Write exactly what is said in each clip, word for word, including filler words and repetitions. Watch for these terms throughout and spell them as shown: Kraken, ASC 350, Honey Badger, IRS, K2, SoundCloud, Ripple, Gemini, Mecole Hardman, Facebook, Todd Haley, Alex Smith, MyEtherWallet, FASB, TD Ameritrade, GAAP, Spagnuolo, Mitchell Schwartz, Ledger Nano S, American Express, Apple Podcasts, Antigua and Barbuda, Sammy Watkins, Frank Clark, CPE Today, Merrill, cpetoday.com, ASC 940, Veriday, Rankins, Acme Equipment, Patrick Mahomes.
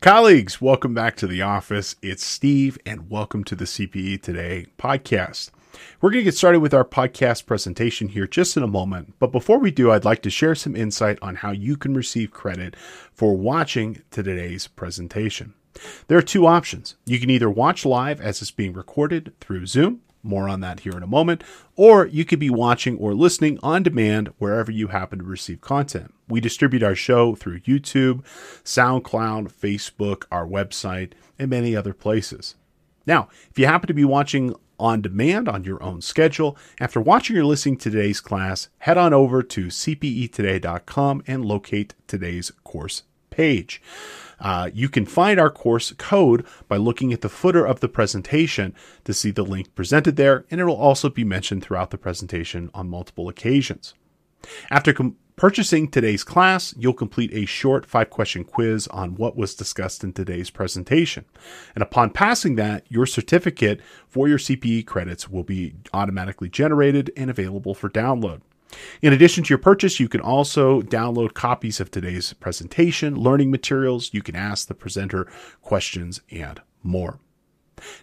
Colleagues, welcome back to the office. It's Steve, and welcome to the C P E Today podcast. We're going to get started with our podcast presentation here just in a moment. But before we do, I'd like to share some insight on how you can receive credit for watching today's presentation. There are two options. You can either watch live as it's being recorded through Zoom, more on that here in a moment, or you could be watching or listening on demand wherever you happen to receive content. We distribute our show through YouTube, SoundCloud, Facebook, our website, and many other places. Now, if you happen to be watching on demand on your own schedule, after watching or listening to today's class, head on over to c p e today dot com and locate today's course page. Uh, you can find our course code by looking at the footer of the presentation to see the link presented there, and it will also be mentioned throughout the presentation on multiple occasions. After com- purchasing today's class, you'll complete a short five-question quiz on what was discussed in today's presentation. And upon passing that, your certificate for your C P E credits will be automatically generated and available for download. In addition to your purchase, you can also download copies of today's presentation, learning materials, you can ask the presenter questions, and more.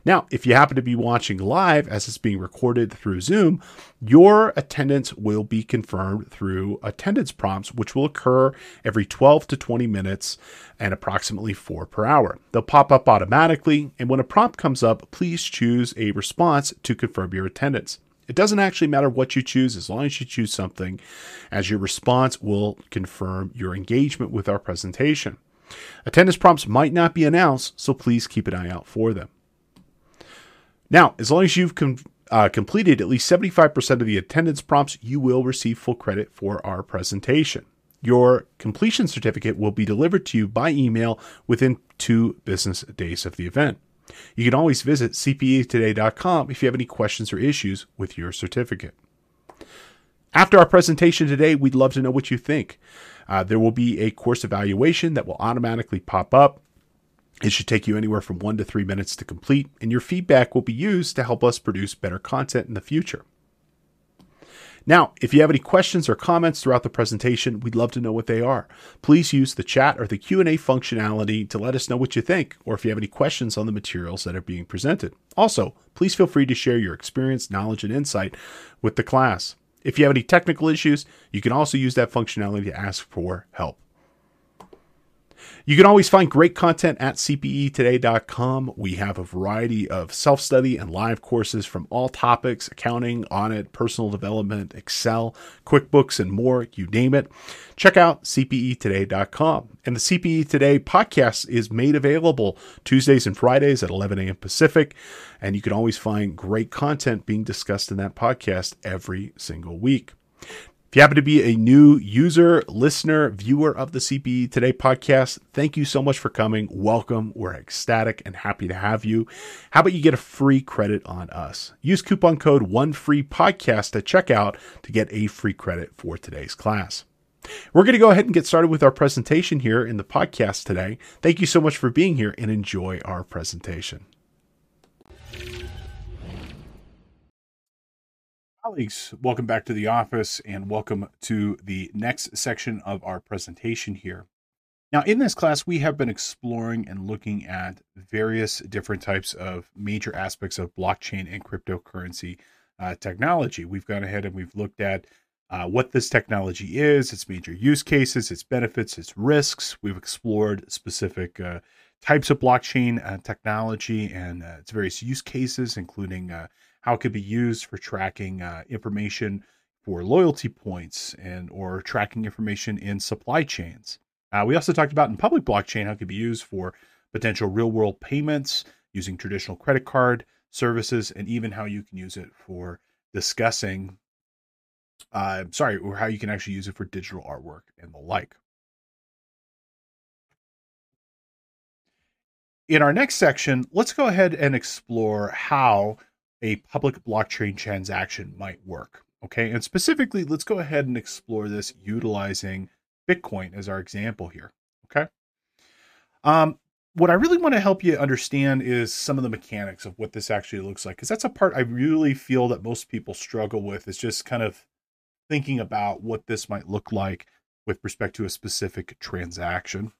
Now, if you happen to be watching live as it's being recorded through Zoom, your attendance will be confirmed through attendance prompts, which will occur every twelve to twenty minutes and approximately four per hour. They'll pop up automatically, and when a prompt comes up, please choose a response to confirm your attendance. It doesn't actually matter what you choose, as long as you choose something, as your response will confirm your engagement with our presentation. Attendance prompts might not be announced, so please keep an eye out for them. Now, as long as you've com- uh, completed at least seventy-five percent of the attendance prompts, you will receive full credit for our presentation. Your completion certificate will be delivered to you by email within two business days of the event. You can always visit c p e today dot com if you have any questions or issues with your certificate. After our presentation today, we'd love to know what you think. Uh, there will be a course evaluation that will automatically pop up. It should take you anywhere from one to three minutes to complete, and your feedback will be used to help us produce better content in the future. Now, if you have any questions or comments throughout the presentation, we'd love to know what they are. Please use the chat or the Q and A functionality to let us know what you think, or if you have any questions on the materials that are being presented. Also, please feel free to share your experience, knowledge, and insight with the class. If you have any technical issues, you can also use that functionality to ask for help. You can always find great content at c p e today dot com. We have a variety of self-study and live courses from all topics: accounting, audit, personal development, Excel, QuickBooks, and more, you name it. Check out c p e today dot com. And the C P E Today podcast is made available Tuesdays and Fridays at eleven a.m. Pacific, and you can always find great content being discussed in that podcast every single week. If you happen to be a new user, listener, viewer of the C P E Today podcast, thank you so much for coming. Welcome. We're ecstatic and happy to have you. How about you get a free credit on us? Use coupon code one free podcast at checkout to get a free credit for today's class. We're going to go ahead and get started with our presentation here in the podcast today. Thank you so much for being here, and enjoy our presentation. Colleagues, welcome back to the office, and welcome to the next section of our presentation here. Now, in this class, we have been exploring and looking at various different types of major aspects of blockchain and cryptocurrency uh, technology. We've gone ahead and we've looked at uh, what this technology is, its major use cases, its benefits, its risks. We've explored specific uh, types of blockchain uh, technology and uh, its various use cases, including uh, how it could be used for tracking uh, information for loyalty points and or tracking information in supply chains. Uh, we also talked about in public blockchain how it could be used for potential real-world payments using traditional credit card services, and even how you can use it for discussing, uh, sorry, or how you can actually use it for digital artwork and the like. In our next section, let's go ahead and explore how a public blockchain transaction might work. Okay, and specifically, let's go ahead and explore this utilizing Bitcoin as our example here. Okay, um, what I really want to help you understand is some of the mechanics of what this actually looks like, because that's a part I really feel that most people struggle with, is just kind of thinking about what this might look like with respect to a specific transaction.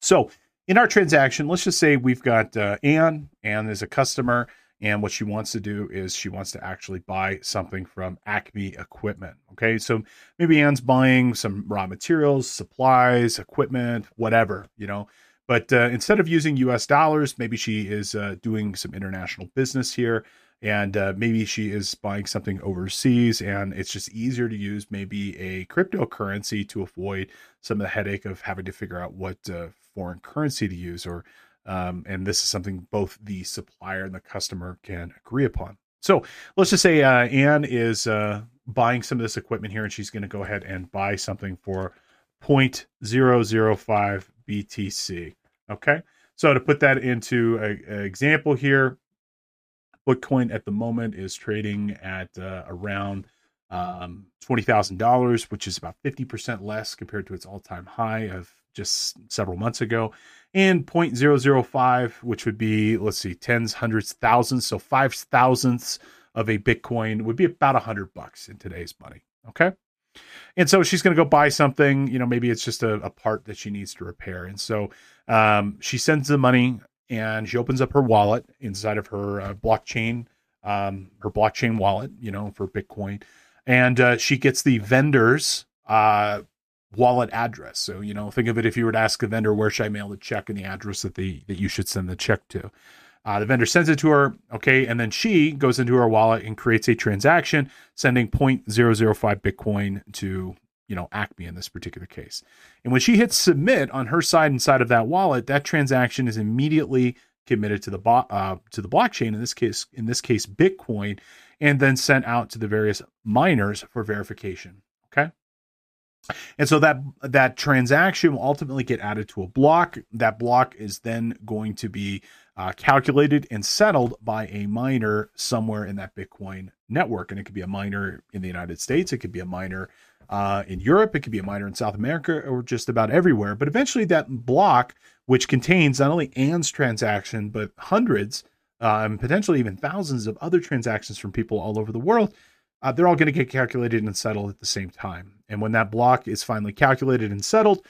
So in our transaction, let's just say we've got uh, Anne. Anne is a customer, and what she wants to do is she wants to actually buy something from Acme Equipment. Okay, so maybe Anne's buying some raw materials, supplies, equipment, whatever, you know. But uh, instead of using U S dollars, maybe she is uh, doing some international business here, and uh, maybe she is buying something overseas, and it's just easier to use maybe a cryptocurrency to avoid some of the headache of having to figure out what uh, foreign currency to use. Or um, and this is something both the supplier and the customer can agree upon. So let's just say uh, Anne is uh, buying some of this equipment here, and she's going to go ahead and buy something for zero point zero zero five B T C. Okay, so to put that into an example here, Bitcoin at the moment is trading at uh, around um, twenty thousand dollars, which is about fifty percent less compared to its all-time high of just several months ago. And zero point zero zero five, which would be, let's see, tens, hundreds, thousands. So five thousandths of a Bitcoin would be about one hundred bucks in today's money. Okay. And so she's going to go buy something, you know, maybe it's just a, a part that she needs to repair. And so um, she sends the money, and she opens up her wallet inside of her uh, blockchain, um, her blockchain wallet, you know, for Bitcoin. And uh, she gets the vendor's uh, wallet address. So, you know, think of it, if you were to ask a vendor, where should I mail the check, and the address that they, that you should send the check to. Uh, the vendor sends it to her, okay, and then she goes into her wallet and creates a transaction, sending zero point zero zero five Bitcoin to, you know, Acme in this particular case. And when she hits submit on her side inside of that wallet, that transaction is immediately committed to the bo- uh, to the blockchain. In this case, in this case, Bitcoin, and then sent out to the various miners for verification. Okay. And so that that transaction will ultimately get added to a block. That block is then going to be uh, calculated and settled by a miner somewhere in that Bitcoin network. And it could be a miner in the United States. It could be a miner uh, in Europe. It could be a miner in South America, or just about everywhere. But eventually that block, which contains not only Anne's transaction, but hundreds uh, and potentially even thousands of other transactions from people all over the world, Uh, they're all going to get calculated and settled at the same time. And when that block is finally calculated and settled,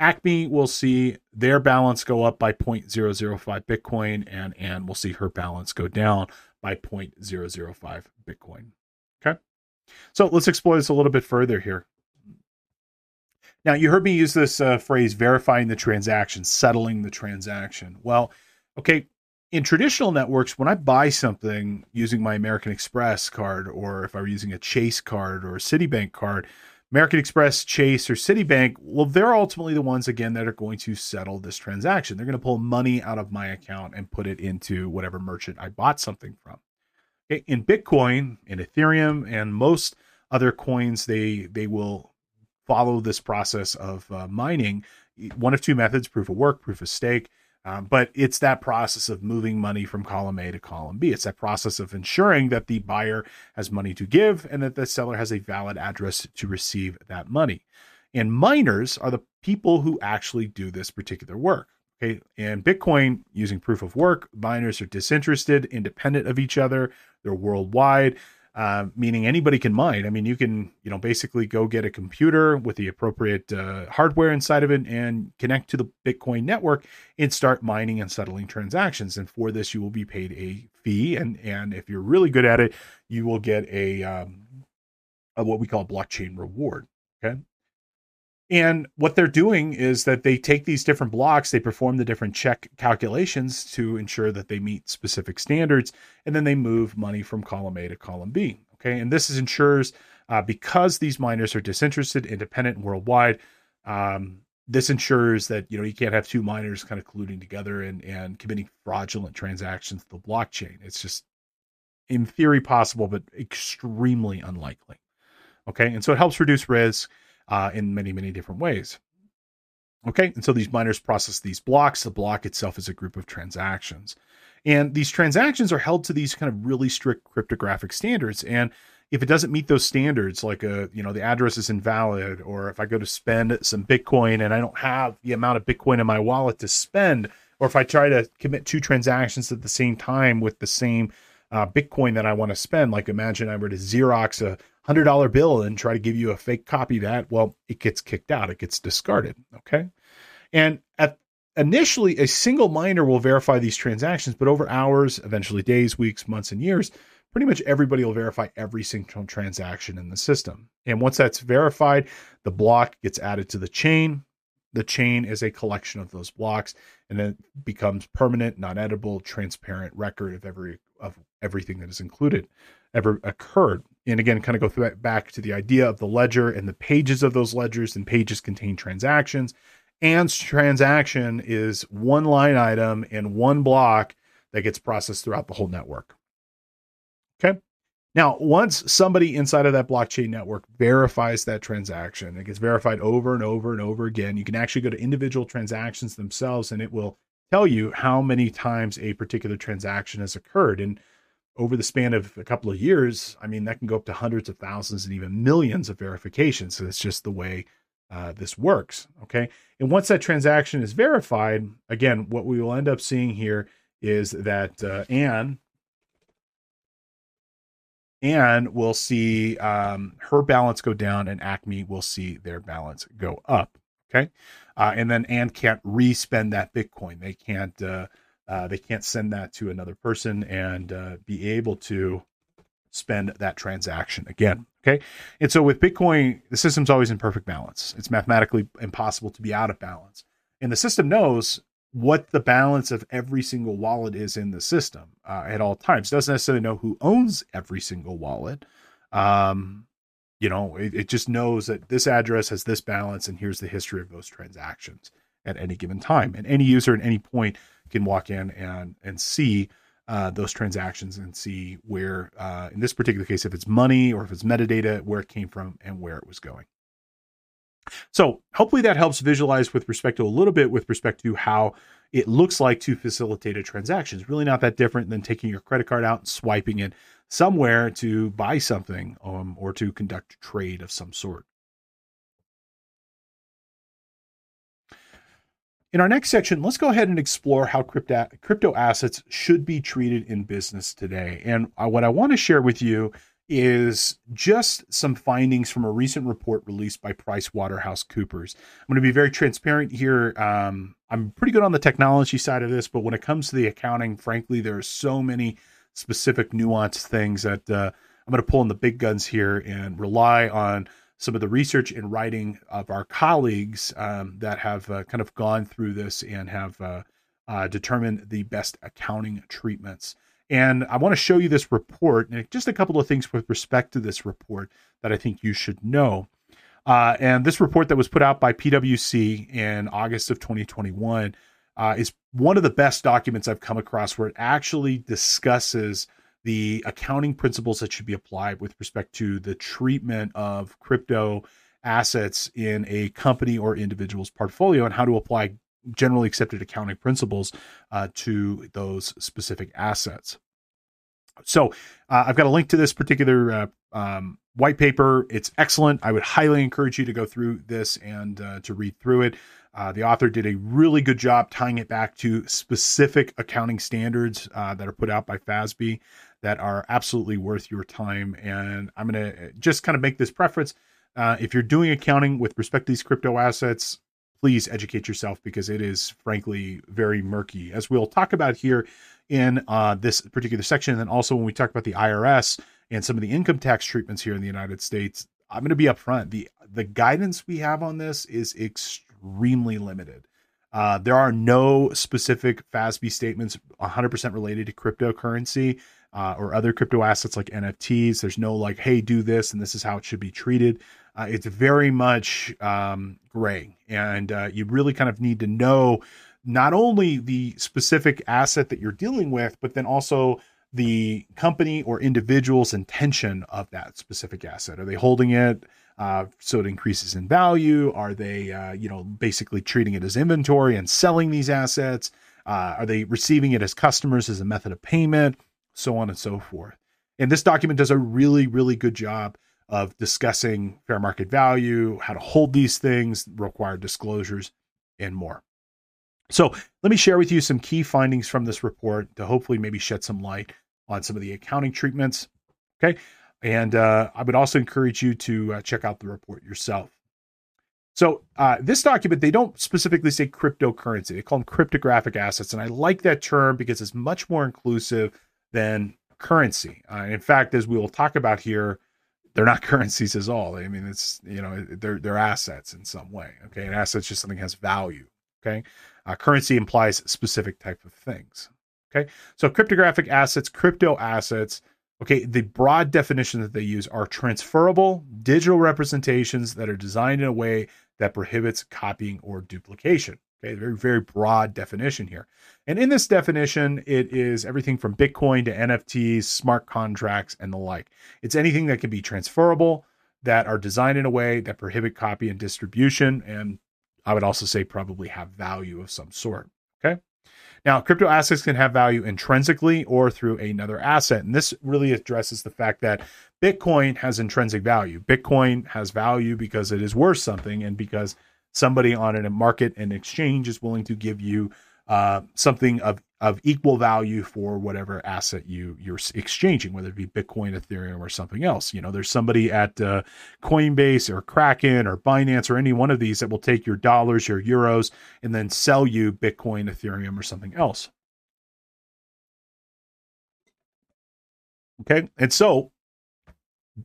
Acme will see their balance go up by zero point zero zero five Bitcoin, and Anne will see her balance go down by zero point zero zero five Bitcoin. Okay. So let's explore this a little bit further here. Now, you heard me use this uh, phrase, verifying the transaction, settling the transaction. Well, okay. In traditional networks, when I buy something using my American Express card, or if I were using a Chase card or a Citibank card, American Express, Chase, or Citibank, well, they're ultimately the ones, again, that are going to settle this transaction. They're going to pull money out of my account and put it into whatever merchant I bought something from. In Bitcoin, in Ethereum, and most other coins, they, they will follow this process of uh, mining. One of two methods: proof of work, proof of stake. Um, but it's that process of moving money from column A to column B. It's that process of ensuring that the buyer has money to give and that the seller has a valid address to receive that money. And miners are the people who actually do this particular work. Okay, and Bitcoin, using proof of work, miners are disinterested, independent of each other. They're worldwide, uh, meaning anybody can mine. I mean, you can, you know, basically go get a computer with the appropriate uh, hardware inside of it and connect to the Bitcoin network and start mining and settling transactions. And for this, you will be paid a fee. And, and if you're really good at it, you will get a, um, a what we call blockchain reward. Okay. And what they're doing is that they take these different blocks, they perform the different check calculations to ensure that they meet specific standards, and then they move money from column A to column B. Okay, and this is ensures uh, because these miners are disinterested, independent, and worldwide. Um, this ensures that, you know, you can't have two miners kind of colluding together and and committing fraudulent transactions to the blockchain. It's just in theory possible, but extremely unlikely. Okay, and so it helps reduce risk Uh, in many, many different ways. Okay, and so these miners process these blocks. The block itself is a group of transactions. And these transactions are held to these kind of really strict cryptographic standards. And if it doesn't meet those standards, like, a, you know, the address is invalid, or if I go to spend some Bitcoin and I don't have the amount of Bitcoin in my wallet to spend, or if I try to commit two transactions at the same time with the same uh, Bitcoin that I want to spend, like imagine I were to Xerox a one hundred dollar bill and try to give you a fake copy of that, well, it gets kicked out. It gets discarded, okay? And at Initially, a single miner will verify these transactions, but over hours, eventually days, weeks, months, and years, pretty much everybody will verify every single transaction in the system. And once that's verified, the block gets added to the chain. The chain is a collection of those blocks, and then it becomes permanent, non-editable, transparent record of every of everything that is included, ever occurred. And again, kind of go through back to the idea of the ledger and the pages of those ledgers, and pages contain transactions. And transaction is one line item in one block that gets processed throughout the whole network. Okay. Now, once somebody inside of that blockchain network verifies that transaction, it gets verified over and over and over again. You can actually go to individual transactions themselves, and it will tell you how many times a particular transaction has occurred. And over the span of a couple of years, I mean, that can go up to hundreds of thousands and even millions of verifications. So it's just the way uh, this works. Okay. And once that transaction is verified, again, what we will end up seeing here is that uh, Anne, And we'll see um, her balance go down, and Acme will see their balance go up. Okay, uh, and then Anne can't re-spend that Bitcoin. They can't. Uh, uh, they can't send that to another person and uh, be able to spend that transaction again. Okay, and so with Bitcoin, the system's always in perfect balance. It's mathematically impossible to be out of balance, and the system knows what the balance of every single wallet is in the system uh, at all times. Doesn't necessarily know who owns every single wallet. Um, you know, it, it just knows that this address has this balance, and here's the history of those transactions at any given time. And any user at any point can walk in and, and see uh, those transactions and see where, uh, in this particular case, if it's money or if it's metadata, where it came from and where it was going. So hopefully that helps visualize with respect to a little bit with respect to how it looks like to facilitate a transaction. It's really not that different than taking your credit card out and swiping it somewhere to buy something um, or to conduct a trade of some sort. In our next section, let's go ahead and explore how crypto, crypto assets should be treated in business today. And I, what I want to share with you is just some findings from a recent report released by PricewaterhouseCoopers. I'm going to be very transparent here. Um, I'm pretty good on the technology side of this, but when it comes to the accounting, frankly, there are so many specific nuanced things that uh, I'm going to pull in the big guns here and rely on some of the research and writing of our colleagues um, that have uh, kind of gone through this and have uh, uh, determined the best accounting treatments. And I want to show you this report and just a couple of things with respect to this report that I think you should know. Uh, and this report that was put out by P W C in August of twenty twenty-one uh, is one of the best documents I've come across where it actually discusses the accounting principles that should be applied with respect to the treatment of crypto assets in a company or individual's portfolio and how to apply generally accepted accounting principles uh, to those specific assets. So uh, I've got a link to this particular uh, um, white paper. It's excellent. I would highly encourage you to go through this and uh, to read through it. Uh, the author did a really good job tying it back to specific accounting standards uh, that are put out by F A S B that are absolutely worth your time. And I'm going to just kind of make this preference. Uh, if you're doing accounting with respect to these crypto assets, please educate yourself because it is frankly very murky, as we'll talk about here in uh, this particular section. And then also when we talk about the I R S and some of the income tax treatments here in the United States, I'm going to be upfront. The, the guidance we have on this is extremely limited. Uh, there are no specific F A S B statements one hundred percent related to cryptocurrency uh, or other crypto assets like N F Ts. There's no like, hey, do this and this is how it should be treated. Uh, it's very much um, gray, and uh, you really kind of need to know not only the specific asset that you're dealing with, but then also the company or individual's intention of that specific asset. Are they holding it uh, so it increases in value? Are they, uh, you know, basically treating it as inventory and selling these assets? Uh, are they receiving it as customers as a method of payment? So on and so forth. And this document does a really, really good job of discussing fair market value, how to hold these things, required disclosures, and more. So let me share with you some key findings from this report to hopefully maybe shed some light on some of the accounting treatments, okay? And uh, I would also encourage you to uh, check out the report yourself. So uh, this document, they don't specifically say cryptocurrency. They call them cryptographic assets. And I like that term because it's much more inclusive than currency. Uh, in fact, as we will talk about here, they're not currencies at all. I mean, it's, you know, they're, they're assets in some way. Okay. An asset's just something that has value. Okay. Uh, currency implies specific type of things. Okay. So cryptographic assets, crypto assets. Okay, the broad definition that they use are transferable digital representations that are designed in a way that prohibits copying or duplication. Okay, very, very broad definition here. And in this definition, it is everything from Bitcoin to N F Ts, smart contracts, and the like. It's anything that can be transferable, that are designed in a way that prohibit copy and distribution, and I would also say probably have value of some sort. Okay. Now, crypto assets can have value intrinsically or through another asset. And this really addresses the fact that Bitcoin has intrinsic value. Bitcoin has value because it is worth something and because somebody on a market and exchange is willing to give you uh, something of, of equal value for whatever asset you, you're exchanging, whether it be Bitcoin, Ethereum, or something else. You know, there's somebody at uh, Coinbase or Kraken or Binance or any one of these that will take your dollars, your euros, and then sell you Bitcoin, Ethereum, or something else. Okay. And so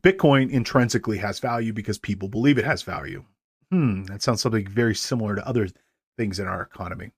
Bitcoin intrinsically has value because people believe it has value. Hmm. That sounds something very similar to other things in our economy.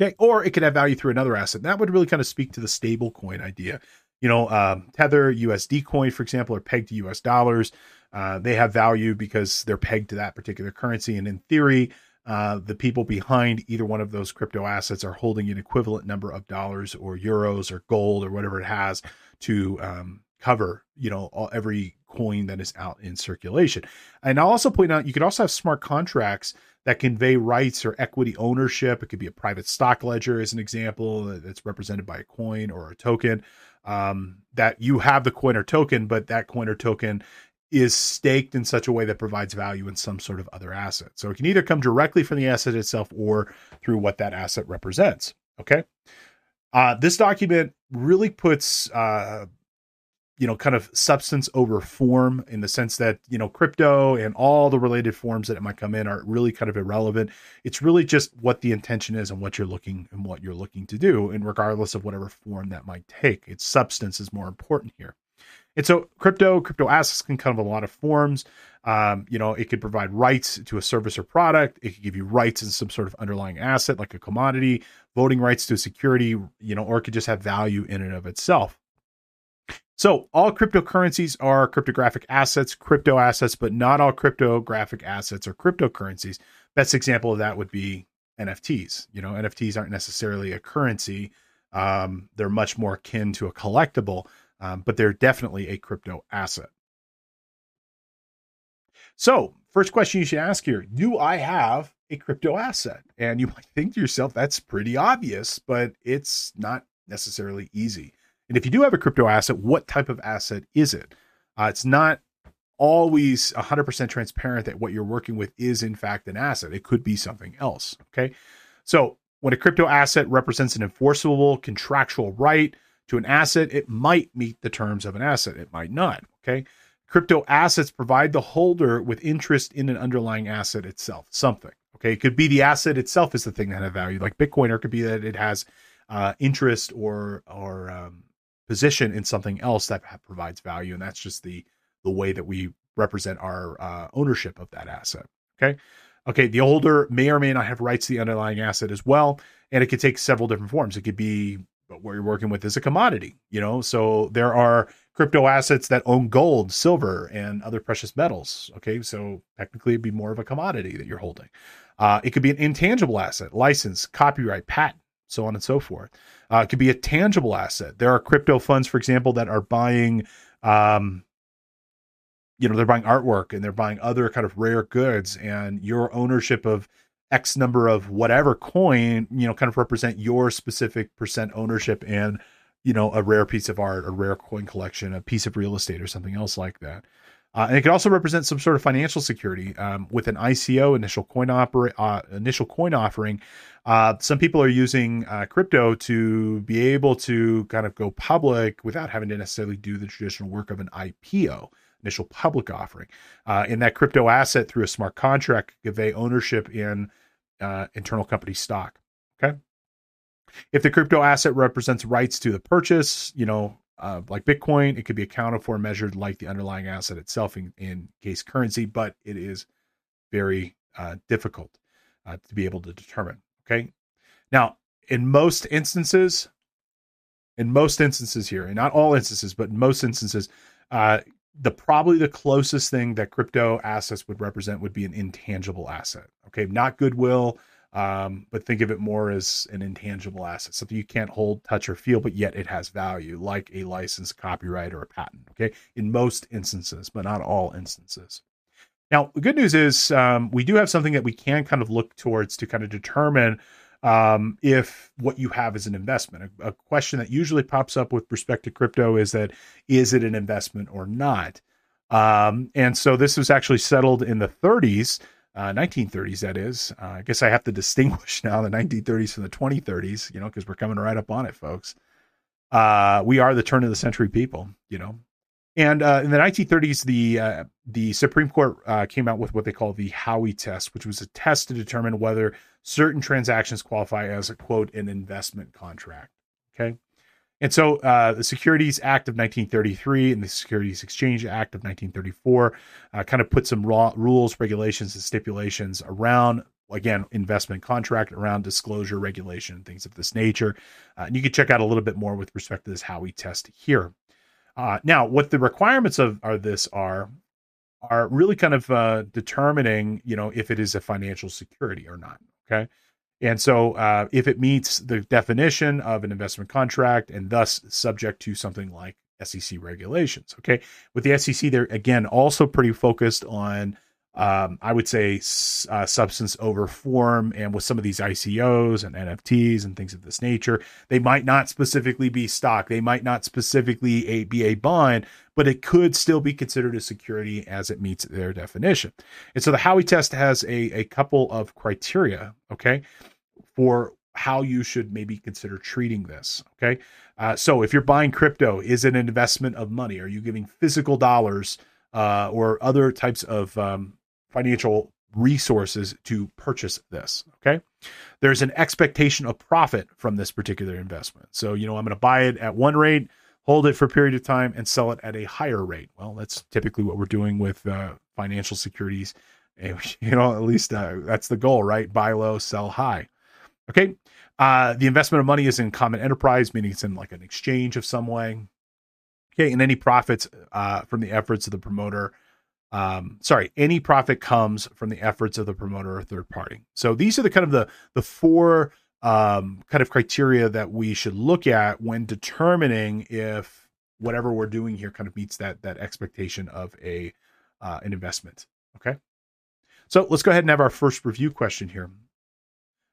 Okay. Or it could have value through another asset. That would really kind of speak to the stable coin idea. You know, um, Tether, U S D Coin, for example, are pegged to U S dollars. Uh, they have value because they're pegged to that particular currency. And in theory, uh, the people behind either one of those crypto assets are holding an equivalent number of dollars or euros or gold or whatever it has to um, cover, you know, all, every coin that is out in circulation. And I'll also point out, you could also have smart contracts that convey rights or equity ownership. It could be a private stock ledger, as an example, that's represented by a coin or a token, um, that you have the coin or token, but that coin or token is staked in such a way that provides value in some sort of other asset. So it can either come directly from the asset itself or through what that asset represents. Okay. Uh, this document really puts, uh, you know, kind of substance over form, in the sense that, you know, crypto and all the related forms that it might come in are really kind of irrelevant. It's really just what the intention is and what you're looking and what you're looking to do. And regardless of whatever form that might take, its substance is more important here. And so crypto, crypto assets can come in a lot of forms. Um, you know, it could provide rights to a service or product. It could give you rights in some sort of underlying asset, like a commodity, voting rights to a security, you know, or it could just have value in and of itself. So all cryptocurrencies are cryptographic assets, crypto assets, but not all cryptographic assets are cryptocurrencies. Best example of that would be N F Ts. You know, N F Ts aren't necessarily a currency. Um, they're much more akin to a collectible, um, but they're definitely a crypto asset. So first question you should ask here, do I have a crypto asset? And you might think to yourself, that's pretty obvious, but it's not necessarily easy. And if you do have a crypto asset, what type of asset is it? Uh, it's not always one hundred percent transparent that what you're working with is in fact an asset. It could be something else. Okay. So when a crypto asset represents an enforceable contractual right to an asset, it might meet the terms of an asset. It might not. Okay. Crypto assets provide the holder with interest in an underlying asset itself, something. Okay. It could be the asset itself is the thing that has value, like Bitcoin, or it could be that it has uh, interest or, or, um, position in something else that provides value. And that's just the, the way that we represent our uh, ownership of that asset. Okay. Okay. The holder may or may not have rights to the underlying asset as well. And it could take several different forms. It could be what you're working with is a commodity, you know, so there are crypto assets that own gold, silver, and other precious metals. Okay. So technically it'd be more of a commodity that you're holding. Uh, it could be an intangible asset, license, copyright, patent, so on and so forth. Uh, it could be a tangible asset. There are crypto funds, for example, that are buying, um, you know, they're buying artwork and they're buying other kind of rare goods, and your ownership of X number of whatever coin, you know, kind of represent your specific percent ownership and, you know, a rare piece of art, a rare coin collection, a piece of real estate, or something else like that. Uh, and it could also represent some sort of financial security um, with an I C O, initial coin opera, uh, initial coin offering. Uh, some people are using uh, crypto to be able to kind of go public without having to necessarily do the traditional work of an I P O, initial public offering. Uh, in that crypto asset through a smart contract could convey ownership in uh, internal company stock. Okay. If the crypto asset represents rights to the purchase, you know, uh, like Bitcoin, it could be accounted for and measured like the underlying asset itself in, in case currency, but it is very uh, difficult uh, to be able to determine. Okay. Now, in most instances, in most instances here, and not all instances, but in most instances, uh, the probably the closest thing that crypto assets would represent would be an intangible asset. Okay, not goodwill, um, but think of it more as an intangible asset, something you can't hold, touch, or feel, but yet it has value, like a license, copyright, or a patent. Okay, in most instances, but not all instances. Now, the good news is um, we do have something that we can kind of look towards to kind of determine Um, if what you have is an investment. A, a question that usually pops up with respect to crypto is that, is it an investment or not? Um, and so this was actually settled in the thirties, uh, nineteen thirties, that is. Uh, I guess I have to distinguish now the nineteen thirties from the twenty thirties, you know, because we're coming right up on it, folks. Uh, we are the turn of the century people, you know. And uh, in the nineteen thirties, the uh, the Supreme Court uh, came out with what they call the Howey test, which was a test to determine whether certain transactions qualify as a quote an investment contract. Okay, and so uh, the Securities Act of nineteen thirty-three and the Securities Exchange Act of nineteen thirty-four uh, kind of put some raw rules, regulations, and stipulations around, again, investment contract, around disclosure regulation and things of this nature. Uh, and you can check out a little bit more with respect to this Howey test here. Uh, now, what the requirements of are this are are really kind of uh, determining, you know, if it is a financial security or not. Okay, and so uh, if it meets the definition of an investment contract and thus subject to something like S E C regulations. Okay, with the S E C, they're again also pretty focused on, um, I would say, uh, substance over form. And with some of these I C Os and N F Ts and things of this nature, they might not specifically be stock. They might not specifically a, be a bond, but it could still be considered a security as it meets their definition. And so the Howey test has a, a couple of criteria, okay, for how you should maybe consider treating this. Okay. Uh, so if you're buying crypto, is it an investment of money? Are you giving physical dollars uh, or other types of, um, financial resources to purchase this? Okay. There's an expectation of profit from this particular investment. So, you know, I'm going to buy it at one rate, hold it for a period of time, and sell it at a higher rate. Well, that's typically what we're doing with, uh, financial securities. And, you know, at least, uh, that's the goal, right? Buy low, sell high. Okay. Uh, the investment of money is in common enterprise, meaning it's in like an exchange of some way. Okay. And any profits, uh, from the efforts of the promoter, um, sorry, any profit comes from the efforts of the promoter or third party. So these are the kind of the, the four, um, kind of criteria that we should look at when determining if whatever we're doing here kind of meets that, that expectation of a, uh, an investment. Okay. So let's go ahead and have our first review question here.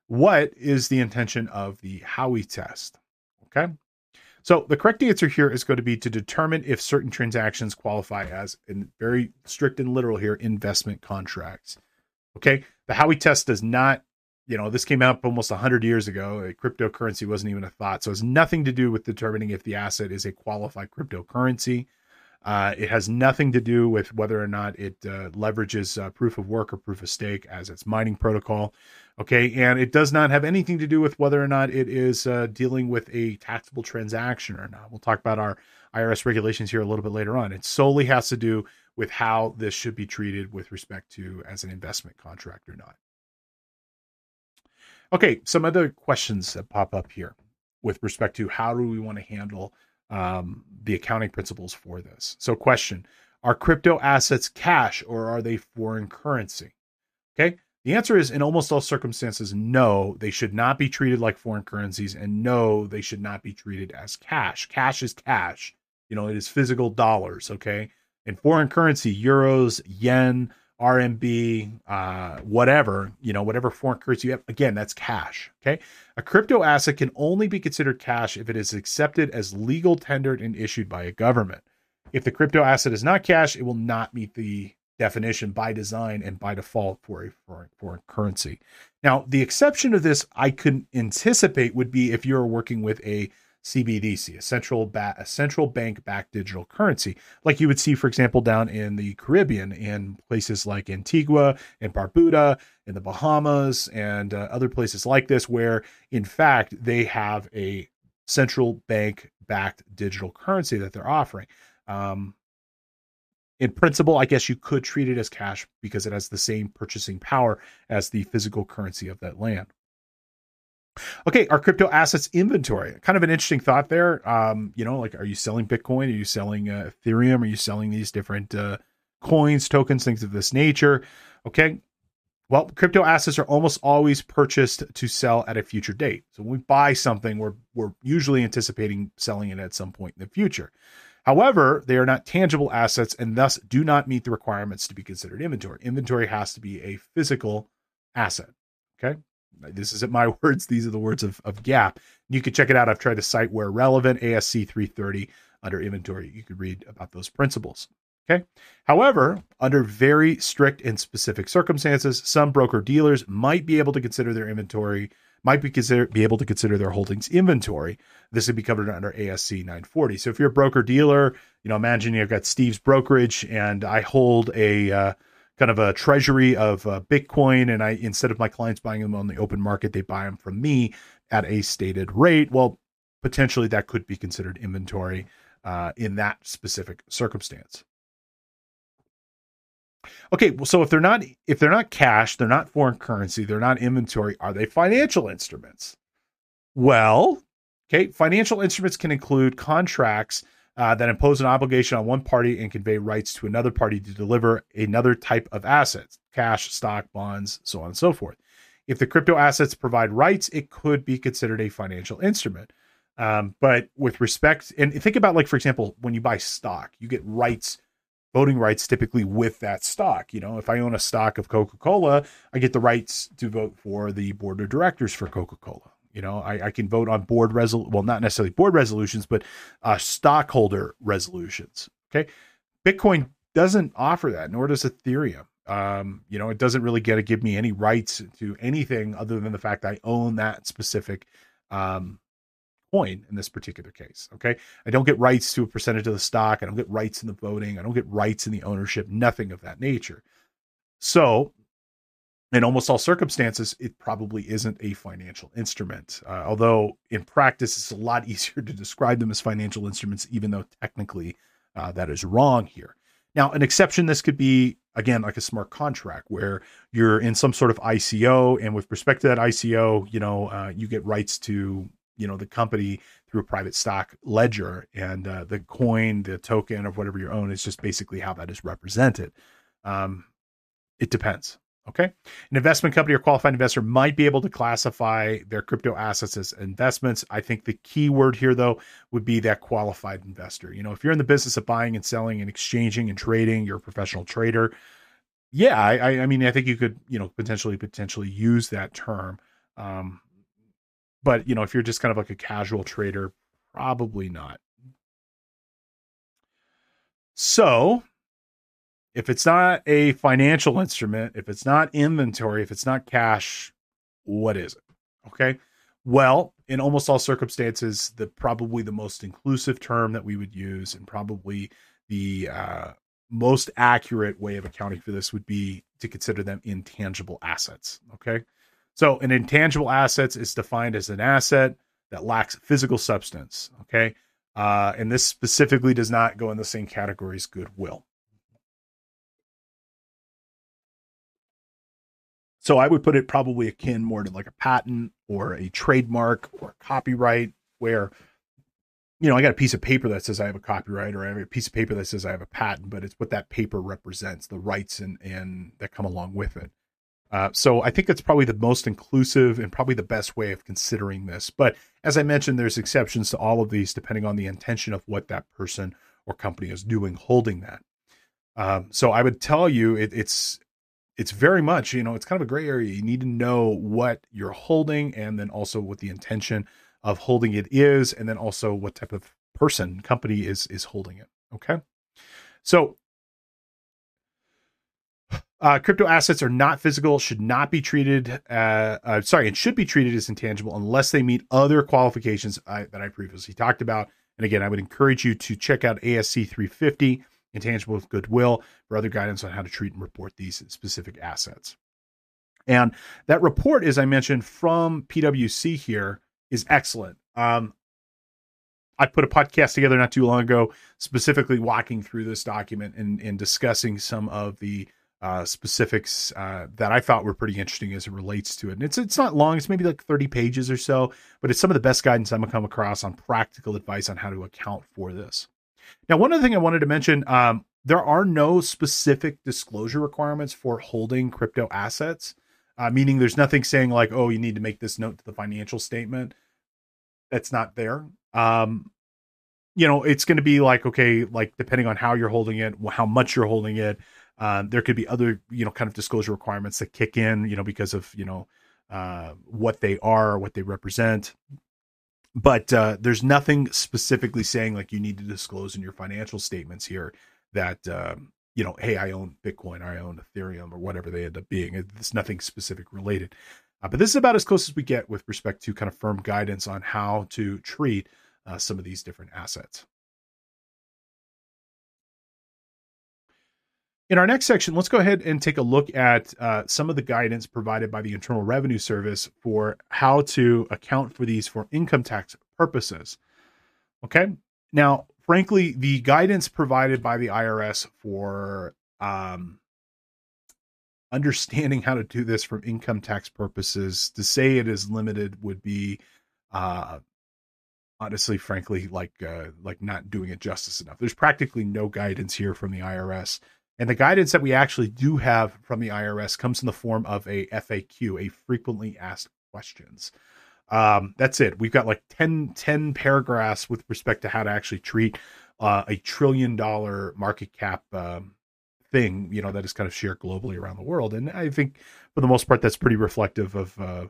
What is the intention of the Howey test? Okay. So the correct answer here is going to be to determine if certain transactions qualify as, in very strict and literal here, investment contracts. Okay. The Howey test does not, you know, this came up almost one hundred years ago. Cryptocurrency wasn't even a thought. So it has nothing to do with determining if the asset is a qualified cryptocurrency. Uh, it has nothing to do with whether or not it uh, leverages uh, proof of work or proof of stake as its mining protocol. Okay. And it does not have anything to do with whether or not it is uh, dealing with a taxable transaction or not. We'll talk about our I R S regulations here a little bit later on. It solely has to do with how this should be treated with respect to as an investment contract or not. Okay. Some other questions that pop up here with respect to how do we want to handle um, the accounting principles for this. So question, are crypto assets cash or are they foreign currency? Okay. The answer is in almost all circumstances, no, they should not be treated like foreign currencies, and no, they should not be treated as cash. Cash is cash. You know, it is physical dollars. Okay. And foreign currency, euros, yen, R M B, uh, whatever, you know, whatever foreign currency you have, again, that's cash. Okay. A crypto asset can only be considered cash if it is accepted as legal tendered and issued by a government. If the crypto asset is not cash, it will not meet the definition by design and by default for a foreign, foreign currency. Now, the exception of this I could anticipate would be if you're working with a C B D C, a central, ba- a central bank-backed digital currency, like you would see, for example, down in the Caribbean, in places like Antigua and Barbuda, in the Bahamas, and uh, other places like this, where, in fact, they have a central bank-backed digital currency that they're offering. Um, in principle, I guess you could treat it as cash because it has the same purchasing power as the physical currency of that land. Okay, our crypto assets inventory. Kind of an interesting thought there. Um, you know, like, are you selling Bitcoin? Are you selling uh, Ethereum? Are you selling these different uh, coins, tokens, things of this nature? Okay, well, crypto assets are almost always purchased to sell at a future date. So when we buy something, we're we're usually anticipating selling it at some point in the future. However, they are not tangible assets and thus do not meet the requirements to be considered inventory. Inventory has to be a physical asset. Okay. This isn't my words. These are the words of, of GAAP. You can check it out. I've tried to cite where relevant, A S C three thirty under inventory. You could read about those principles. Okay. However, under very strict and specific circumstances, some broker dealers might be able to consider their inventory, might be consider be able to consider their holdings inventory. This would be covered under A S C nine forty. So if you're a broker dealer, you know, imagine you've got Steve's brokerage and I hold a, uh, kind of a treasury of uh, Bitcoin. And I, instead of my clients buying them on the open market, they buy them from me at a stated rate. Well, potentially that could be considered inventory uh, in that specific circumstance. Okay. Well, so if they're not, if they're not cash, they're not foreign currency, they're not inventory, are they financial instruments? Well, okay. Financial instruments can include contracts Uh, that impose an obligation on one party and convey rights to another party to deliver another type of assets, cash, stock, bonds, so on and so forth. If the crypto assets provide rights, it could be considered a financial instrument. Um, but with respect, and think about, like, for example, when you buy stock, you get rights, voting rights typically with that stock. You know, if I own a stock of Coca-Cola, I get the rights to vote for the board of directors for Coca-Cola. You know, I, I can vote on board resol well, not necessarily board resolutions, but uh, stockholder resolutions. Okay, Bitcoin doesn't offer that, nor does Ethereum. Um, you know, it doesn't really get to give me any rights to anything other than the fact I own that specific um, coin in this particular case. Okay, I don't get rights to a percentage of the stock. I don't get rights in the voting. I don't get rights in the ownership. Nothing of that nature. So, in almost all circumstances, it probably isn't a financial instrument, uh, although in practice, it's a lot easier to describe them as financial instruments, even though technically uh, that is wrong here. Now, an exception, this could be, again, like a smart contract where you're in some sort of I C O. And with respect to that I C O, you know, uh, you get rights to, you know, the company through a private stock ledger, and uh, the coin, the token, or whatever you own is just basically how that is represented. Um, it depends. Okay. An investment company or qualified investor might be able to classify their crypto assets as investments. I think the key word here, though, would be that qualified investor. You know, if you're in the business of buying and selling and exchanging and trading, you're a professional trader. Yeah. I, I mean, I think you could, you know, potentially, potentially use that term. Um, but, you know, if you're just kind of like a casual trader, probably not. So, if it's not a financial instrument, if it's not inventory, if it's not cash, what is it? Okay. Well, in almost all circumstances, the probably the most inclusive term that we would use, and probably the uh, most accurate way of accounting for this, would be to consider them intangible assets. Okay. So an intangible assets is defined as an asset that lacks physical substance. Okay. Uh, and this specifically does not go in the same category as goodwill. So I would put it probably akin more to like a patent or a trademark or a copyright, where, you know, I got a piece of paper that says I have a copyright, or I have a piece of paper that says I have a patent, but it's what that paper represents, the rights and, and that come along with it. Uh, so I think that's probably the most inclusive and probably the best way of considering this. But as I mentioned, there's exceptions to all of these, depending on the intention of what that person or company is doing holding that. Um, so I would tell you it, it's, It's very much, you know, it's kind of a gray area. You need to know what you're holding, and then also what the intention of holding it is, and then also what type of person, company is is holding it. Okay. So Uh, crypto assets are not physical, should not be treated, uh, uh, sorry, and should be treated as intangible unless they meet other qualifications I, that I previously talked about. And again, I would encourage you to check out A S C three fifty, Intangible Goodwill, for other guidance on how to treat and report these specific assets. And that report, as I mentioned, from P W C here is excellent. Um, I put a podcast together not too long ago, specifically walking through this document and, and discussing some of the Uh, specifics uh, that I thought were pretty interesting as it relates to it. And it's it's not long. It's maybe like thirty pages or so, but it's some of the best guidance I'm going to come across on practical advice on how to account for this. Now, one other thing I wanted to mention, um, there are no specific disclosure requirements for holding crypto assets, uh, meaning there's nothing saying like, oh, you need to make this note to the financial statement. That's not there. Um, you know, it's going to be like, okay, like depending on how you're holding it, how much you're holding it, Um, there could be other, you know, kind of disclosure requirements that kick in, you know, because of, you know, uh, what they are, what they represent. But uh, there's nothing specifically saying like you need to disclose in your financial statements here that, um, you know, hey, I own Bitcoin, or I own Ethereum, or whatever they end up being. It's nothing specific related. Uh, but this is about as close as we get with respect to kind of firm guidance on how to treat uh, some of these different assets. In our next section, let's go ahead and take a look at uh, some of the guidance provided by the Internal Revenue Service for how to account for these for income tax purposes. Okay. Now, frankly, the guidance provided by the I R S for um, understanding how to do this for income tax purposes, to say it is limited would be uh, honestly, frankly, like uh, like not doing it justice enough. There's practically no guidance here from the I R S. And the guidance that we actually do have from the I R S comes in the form of a F A Q, a frequently asked questions. Um, that's it. We've got like ten paragraphs with respect to how to actually treat uh, a trillion dollar market cap um, thing, you know, that is kind of shared globally around the world. And I think for the most part, that's pretty reflective of uh,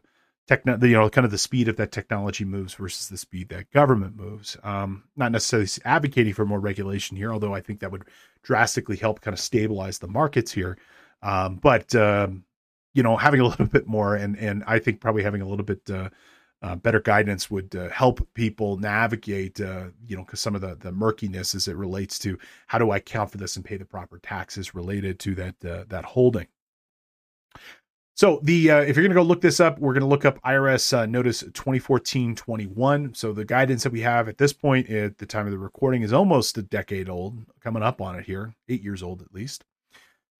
techno, you know, kind of the speed of that technology moves versus the speed that government moves. Um, not necessarily advocating for more regulation here, although I think that would drastically help kind of stabilize the markets here. Um, but, um, you know, having a little bit more, and, and I think probably having a little bit uh, uh, better guidance would uh, help people navigate, uh, you know, because some of the, the murkiness as it relates to how do I account for this and pay the proper taxes related to that, uh, that holding. So the uh, if you're going to go look this up, we're going to look up I R S uh, Notice twenty fourteen dash twenty-one. So the guidance that we have at this point at the time of the recording is almost a decade old, coming up on it here, eight years old at least.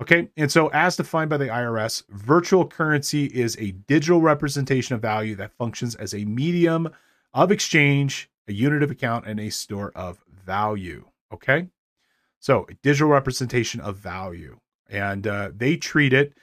Okay, and so as defined by the I R S, virtual currency is a digital representation of value that functions as a medium of exchange, a unit of account, and a store of value. Okay, so a digital representation of value. And uh, they treat it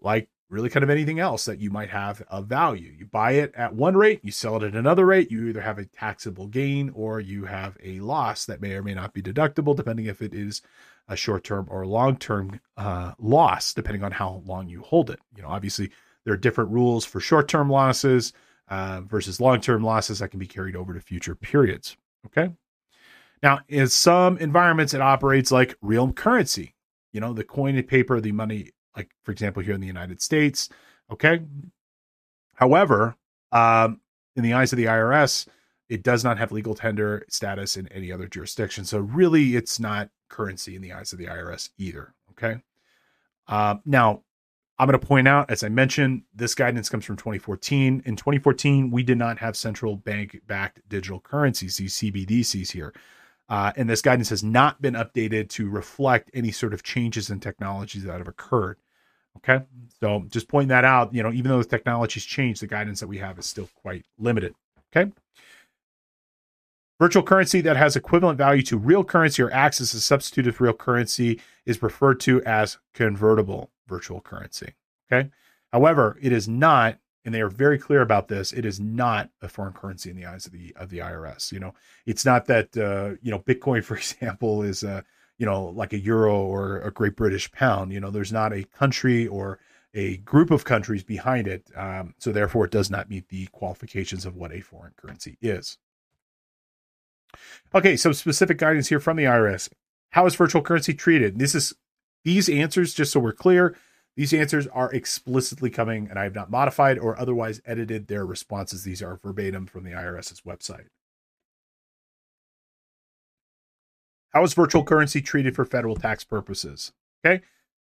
like really kind of anything else that you might have of value. You buy it at one rate, you sell it at another rate, you either have a taxable gain or you have a loss that may or may not be deductible, depending if it is a short-term or long-term uh, loss, depending on how long you hold it. You know, obviously there are different rules for short-term losses uh, versus long-term losses that can be carried over to future periods, okay? Now, in some environments, it operates like real currency. You know, the coin and paper, the money, like, for example, here in the United States, okay? However, um, in the eyes of the I R S, it does not have legal tender status in any other jurisdiction. So really, it's not currency in the eyes of the I R S either, okay? Uh, now, I'm going to point out, as I mentioned, this guidance comes from twenty fourteen. In twenty fourteen, we did not have central bank-backed digital currencies, these C B D Cs here. Uh, and this guidance has not been updated to reflect any sort of changes in technologies that have occurred. Okay. So just pointing that out, you know, even though the technologies change, the guidance that we have is still quite limited. Okay. Virtual currency that has equivalent value to real currency or acts as a substitute of real currency is referred to as convertible virtual currency. Okay. However, it is not, and they are very clear about this, it is not a foreign currency in the eyes of the of the I R S. You know, it's not that, uh, you know, Bitcoin, for example, is, uh, you know, like a euro or a Great British pound. You know, there's not a country or a group of countries behind it. Um, so therefore, it does not meet the qualifications of what a foreign currency is. Okay, so specific guidance here from the I R S. How is virtual currency treated? This is these answers, just so we're clear, These answers are explicitly coming, and I have not modified or otherwise edited their responses. These are verbatim from the IRS's website. How is virtual currency treated for federal tax purposes? Okay.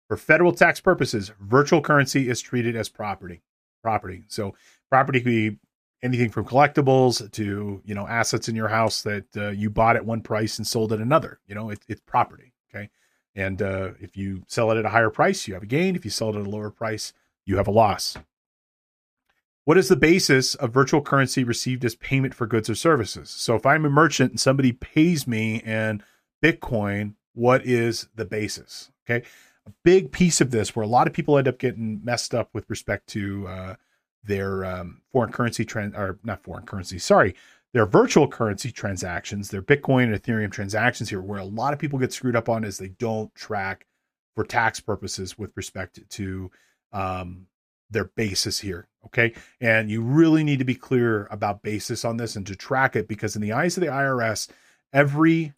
For federal tax purposes, virtual currency is treated as property. Property. So property could be anything from collectibles to, you know, assets in your house that uh, you bought at one price and sold at another. You know, it, it's property. Okay. And uh, if you sell it at a higher price, you have a gain. If you sell it at a lower price, you have a loss. What is the basis of virtual currency received as payment for goods or services? So if I'm a merchant and somebody pays me in Bitcoin, what is the basis? Okay. A big piece of this where a lot of people end up getting messed up with respect to uh, their um, foreign currency trend, or not foreign currency, sorry, their virtual currency transactions, their Bitcoin and Ethereum transactions here, where a lot of people get screwed up on is they don't track for tax purposes with respect to um, their basis here. Okay. And you really need to be clear about basis on this and to track it, because in the eyes of the I R S, every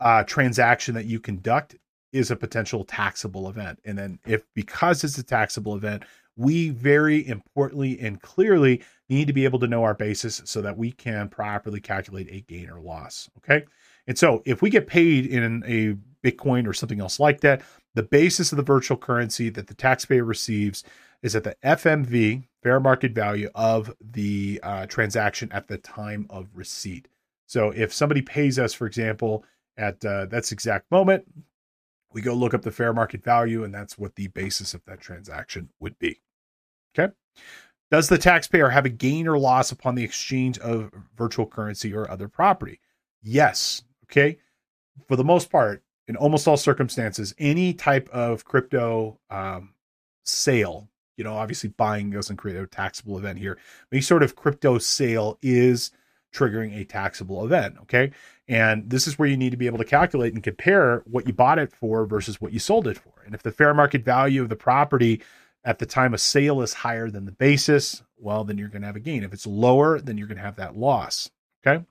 uh, transaction that you conduct is a potential taxable event. And then if, because it's a taxable event, we very importantly and clearly need to be able to know our basis so that we can properly calculate a gain or loss. Okay. And so if we get paid in a Bitcoin or something else like that, the basis of the virtual currency that the taxpayer receives is at the F M V, fair market value, of the uh, transaction at the time of receipt. So if somebody pays us, for example, at uh, that exact moment, we go look up the fair market value, and that's what the basis of that transaction would be. Okay. Does the taxpayer have a gain or loss upon the exchange of virtual currency or other property? Yes. Okay. For the most part, in almost all circumstances, any type of crypto um, sale, you know, obviously buying doesn't create a taxable event here. Any sort of crypto sale is triggering a taxable event. Okay. And this is where you need to be able to calculate and compare what you bought it for versus what you sold it for. And if the fair market value of the property at the time of sale is higher than the basis, well, then you're going to have a gain. If it's lower, then you're going to have that loss. Okay.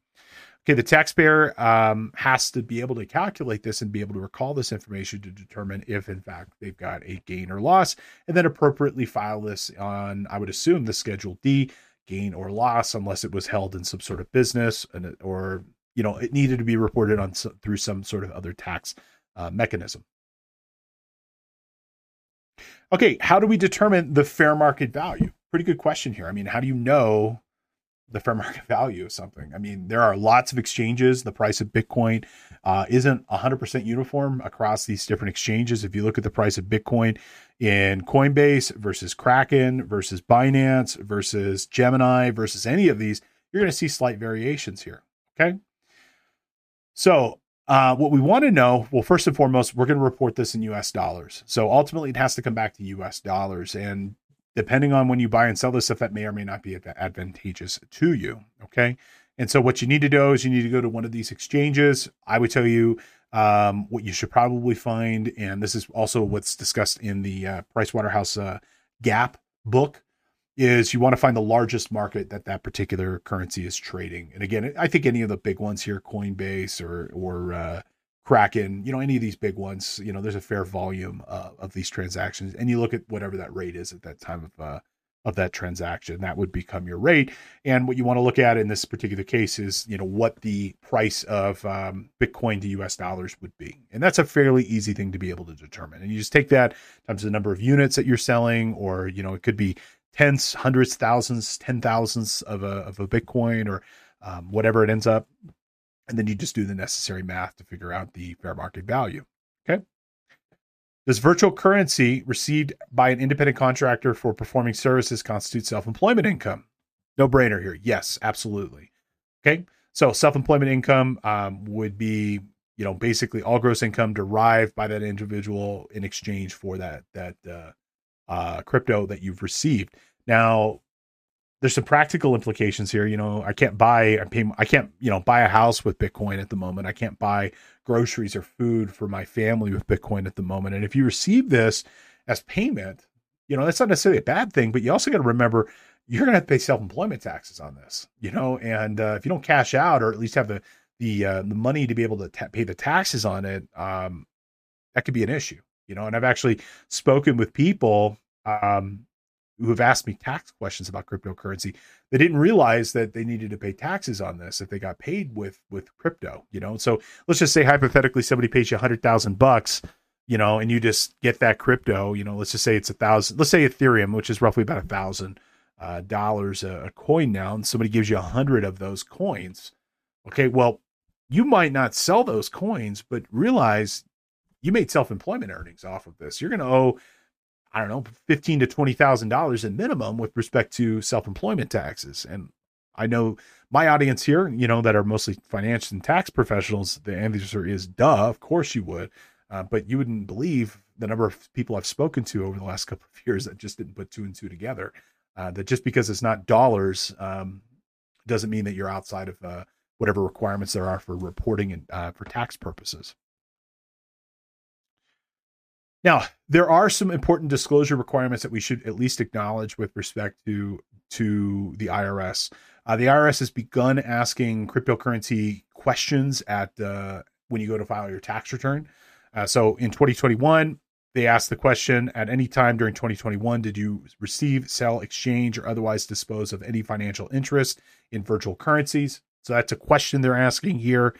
Okay. The taxpayer um, has to be able to calculate this and be able to recall this information to determine if in fact they've got a gain or loss, and then appropriately file this on, I would assume, the Schedule D, gain or loss, unless it was held in some sort of business and, or, you know, it needed to be reported on through some sort of other tax uh, mechanism. Okay. How do we determine the fair market value? Pretty good question here. I mean, how do you know the fair market value of something? I mean, there are lots of exchanges. The price of Bitcoin uh, isn't one hundred percent uniform across these different exchanges. If you look at the price of Bitcoin in Coinbase versus Kraken versus Binance versus Gemini versus any of these, you're going to see slight variations here. Okay. So uh, what we want to know, well, first and foremost, we're going to report this in U S dollars. So ultimately it has to come back to U S dollars. And depending on when you buy and sell this stuff, that may or may not be advantageous to you. Okay. And so what you need to do is you need to go to one of these exchanges. I would tell you um, what you should probably find. And this is also what's discussed in the uh, Pricewaterhouse uh, G A P book, is you want to find the largest market that that particular currency is trading. And again, I think any of the big ones here, Coinbase or, or uh, Kraken, you know, any of these big ones, you know, there's a fair volume uh, of these transactions, and you look at whatever that rate is at that time of, uh, of that transaction, that would become your rate. And what you want to look at in this particular case is, you know, what the price of um, Bitcoin to U S dollars would be. And that's a fairly easy thing to be able to determine. And you just take that times the number of units that you're selling, or, you know, it could be tenths, hundreds, thousands, ten thousandths of a of a Bitcoin, or um, whatever it ends up, and then you just do the necessary math to figure out the fair market value. Okay. Does virtual currency received by an independent contractor for performing services constitute self-employment income? No brainer here. Yes, absolutely. Okay. So self-employment income um, would be, you know, basically all gross income derived by that individual in exchange for that that. Uh, uh, crypto that you've received. Now there's some practical implications here. You know, I can't buy, I, pay, I can't, you know, buy a house with Bitcoin at the moment. I can't buy groceries or food for my family with Bitcoin at the moment. And if you receive this as payment, you know, that's not necessarily a bad thing, but you also got to remember you're going to have to pay self-employment taxes on this, you know, and, uh, if you don't cash out, or at least have the, the, uh, the money to be able to ta- pay the taxes on it, um, that could be an issue. you know, and I've actually spoken with people um, who have asked me tax questions about cryptocurrency. They didn't realize that they needed to pay taxes on this if they got paid with, with crypto, you know? So let's just say hypothetically, somebody pays you a hundred thousand bucks, you know, and you just get that crypto, you know, let's just say it's a thousand, let's say Ethereum, which is roughly about a thousand uh, dollars a coin now. And somebody gives you a hundred of those coins. Okay. Well, you might not sell those coins, but realize you made self-employment earnings off of this. You're going to owe, I don't know, fifteen to twenty thousand dollars in minimum with respect to self-employment taxes. And I know my audience here, you know, that are mostly finance and tax professionals. The answer is duh, of course you would, uh, but you wouldn't believe the number of people I've spoken to over the last couple of years that just didn't put two and two together. Uh, that just because it's not dollars um, doesn't mean that you're outside of uh, whatever requirements there are for reporting and uh, for tax purposes. Now, there are some important disclosure requirements that we should at least acknowledge with respect to, to the I R S. Uh, the I R S has begun asking cryptocurrency questions at uh, when you go to file your tax return. Uh, so in twenty twenty-one, they asked the question, at any time during twenty twenty-one, did you receive, sell, exchange, or otherwise dispose of any financial interest in virtual currencies? So that's a question they're asking here.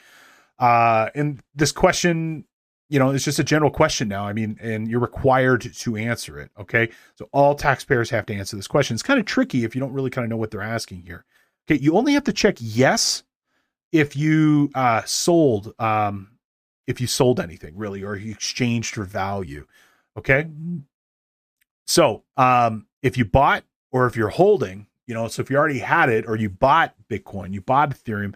Uh, and this question, you know, it's just a general question now. I mean, and you're required to answer it. Okay. So all taxpayers have to answer this question. It's kind of tricky if you don't really kind of know what they're asking here. Okay. You only have to check yes if you uh, sold, um, if you sold anything really, or you exchanged for value. Okay. So um, if you bought or if you're holding, you know, so if you already had it or you bought Bitcoin, you bought Ethereum,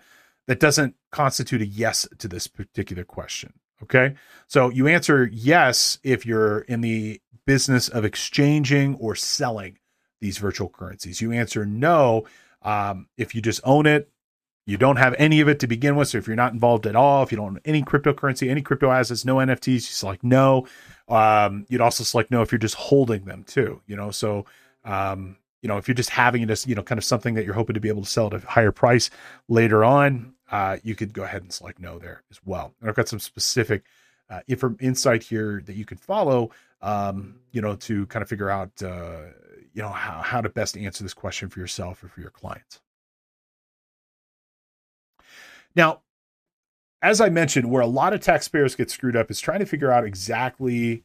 that doesn't constitute a yes to this particular question. Okay. So you answer yes if you're in the business of exchanging or selling these virtual currencies. You answer no um, if you just own it, you don't have any of it to begin with. So if you're not involved at all, if you don't own any cryptocurrency, any crypto assets, no N F Ts, you select no. Um, you'd also select no if you're just holding them too, you know? So, um, you know, if you're just having it as, you know, kind of something that you're hoping to be able to sell at a higher price later on, Uh, you could go ahead and select no there as well. And I've got some specific uh, inf- insight here that you can follow, um, you know, to kind of figure out, uh, you know, how, how to best answer this question for yourself or for your clients. Now, as I mentioned, where a lot of taxpayers get screwed up is trying to figure out exactly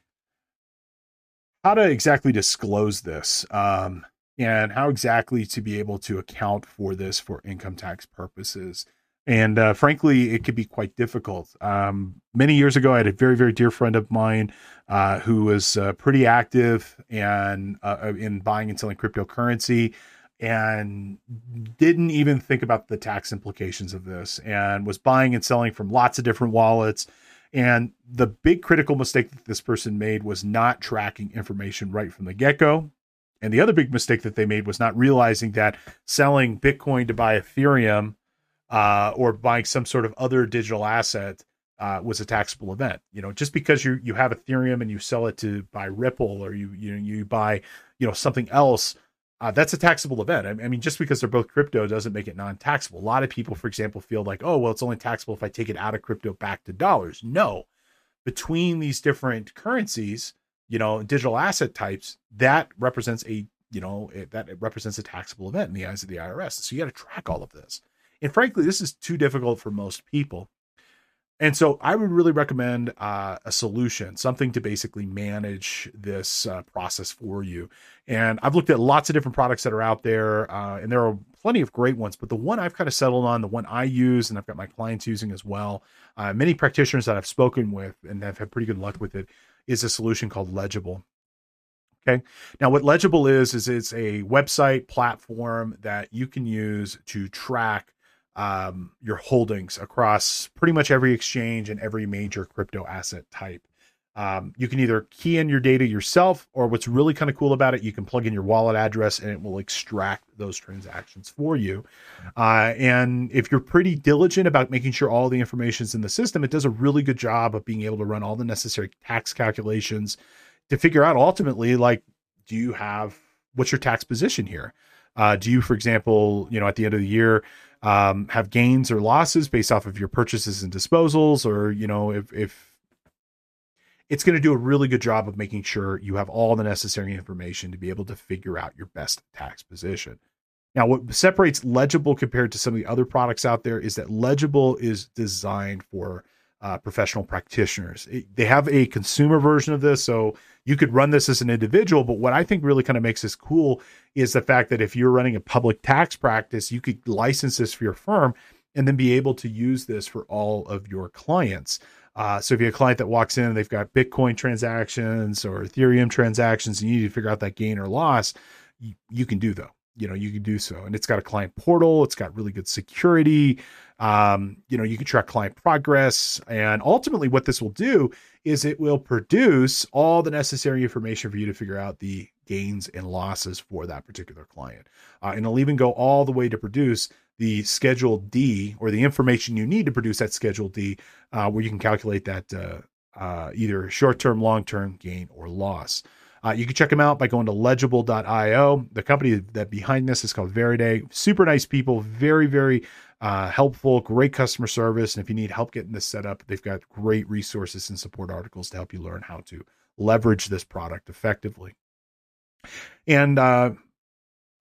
how to exactly disclose this. Um, and how exactly to be able to account for this for income tax purposes. And uh, frankly, it could be quite difficult. Um, many years ago, I had a very, very dear friend of mine uh, who was uh, pretty active and uh, in buying and selling cryptocurrency, and didn't even think about the tax implications of this, and was buying and selling from lots of different wallets. And the big critical mistake that this person made was not tracking information right from the get-go. And the other big mistake that they made was not realizing that selling Bitcoin to buy Ethereum Uh, or buying some sort of other digital asset uh, was a taxable event. You know, just because you you have Ethereum and you sell it to buy Ripple, or you you you buy you know something else, uh, that's a taxable event. I mean, just because they're both crypto doesn't make it non-taxable. A lot of people, for example, feel like, oh well, it's only taxable if I take it out of crypto back to dollars. No, between these different currencies, you know, digital asset types, that represents a you know it, that it represents a taxable event in the eyes of the I R S. So you got to track all of this. And frankly, this is too difficult for most people. And so I would really recommend uh, a solution, something to basically manage this uh, process for you. And I've looked at lots of different products that are out there, uh, and there are plenty of great ones. But the one I've kind of settled on, the one I use, and I've got my clients using as well, uh, many practitioners that I've spoken with and have had pretty good luck with it, is a solution called Legible. Okay. Now what Legible is, is it's a website platform that you can use to track um, your holdings across pretty much every exchange and every major crypto asset type. Um, you can either key in your data yourself, or what's really kind of cool about it, you can plug in your wallet address and it will extract those transactions for you. Uh, and if you're pretty diligent about making sure all the information's in the system, it does a really good job of being able to run all the necessary tax calculations to figure out ultimately, like, do you have, what's your tax position here? Uh, do you, for example, you know, at the end of the year, um, have gains or losses based off of your purchases and disposals, or, you know, if, if, it's going to do a really good job of making sure you have all the necessary information to be able to figure out your best tax position. Now, what separates Legible compared to some of the other products out there is that Legible is designed for uh, professional practitioners. It, they have a consumer version of this, so you could run this as an individual. But what I think really kind of makes this cool is the fact that if you're running a public tax practice, you could license this for your firm and then be able to use this for all of your clients. Uh, so if you have a client that walks in and they've got Bitcoin transactions or Ethereum transactions, and you need to figure out that gain or loss, you, you can do though. You know, you can do so. And it's got a client portal. It's got really good security. Um, you know, you can track client progress. And ultimately what this will do is it will produce all the necessary information for you to figure out the gains and losses for that particular client. Uh, and it'll even go all the way to produce the Schedule D, or the information you need to produce that Schedule D, uh, where you can calculate that uh, uh, either short-term, long-term gain or loss. Uh, you can check them out by going to legible dot io. The company that behind this is called Veriday. Super nice people, very, very uh, helpful, great customer service. And if you need help getting this set up, they've got great resources and support articles to help you learn how to leverage this product effectively. And uh,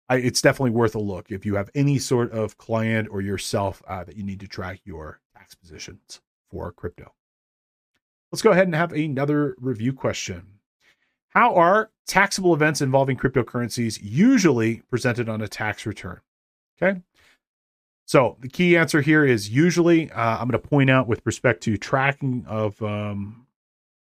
I, it's definitely worth a look if you have any sort of client or yourself uh, that you need to track your tax positions for crypto. Let's go ahead and have another review question. How are taxable events involving cryptocurrencies usually presented on a tax return? Okay. So the key answer here is usually, uh, I'm going to point out with respect to tracking of um,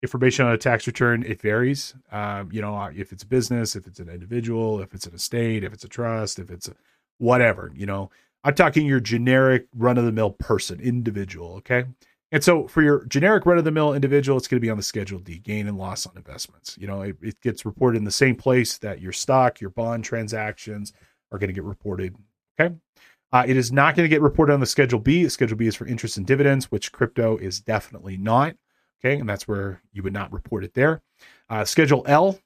information on a tax return, it varies. Um, you know, if it's business, if it's an individual, if it's an estate, if it's a trust, if it's a whatever, you know, I'm talking your generic run-of-the-mill person, individual. Okay. And so for your generic run-of-the-mill individual, it's going to be on the Schedule D, gain and loss on investments. You know, it, it gets reported in the same place that your stock, your bond transactions are going to get reported, okay? Uh, it is not going to get reported on the Schedule B. Schedule B is for interest and dividends, which crypto is definitely not, okay? And that's where you would not report it there. Uh, Schedule L,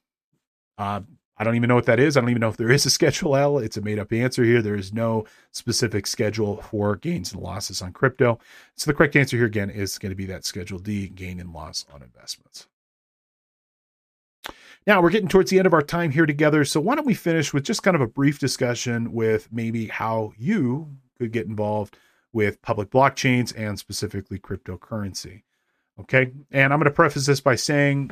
uh, I don't even know what that is. I don't even know if there is a Schedule L. It's a made-up answer here. There is no specific schedule for gains and losses on crypto. So the correct answer here, again, is going to be that Schedule D, gain and loss on investments. Now, we're getting towards the end of our time here together, so why don't we finish with just kind of a brief discussion with maybe how you could get involved with public blockchains and specifically cryptocurrency, okay? And I'm going to preface this by saying,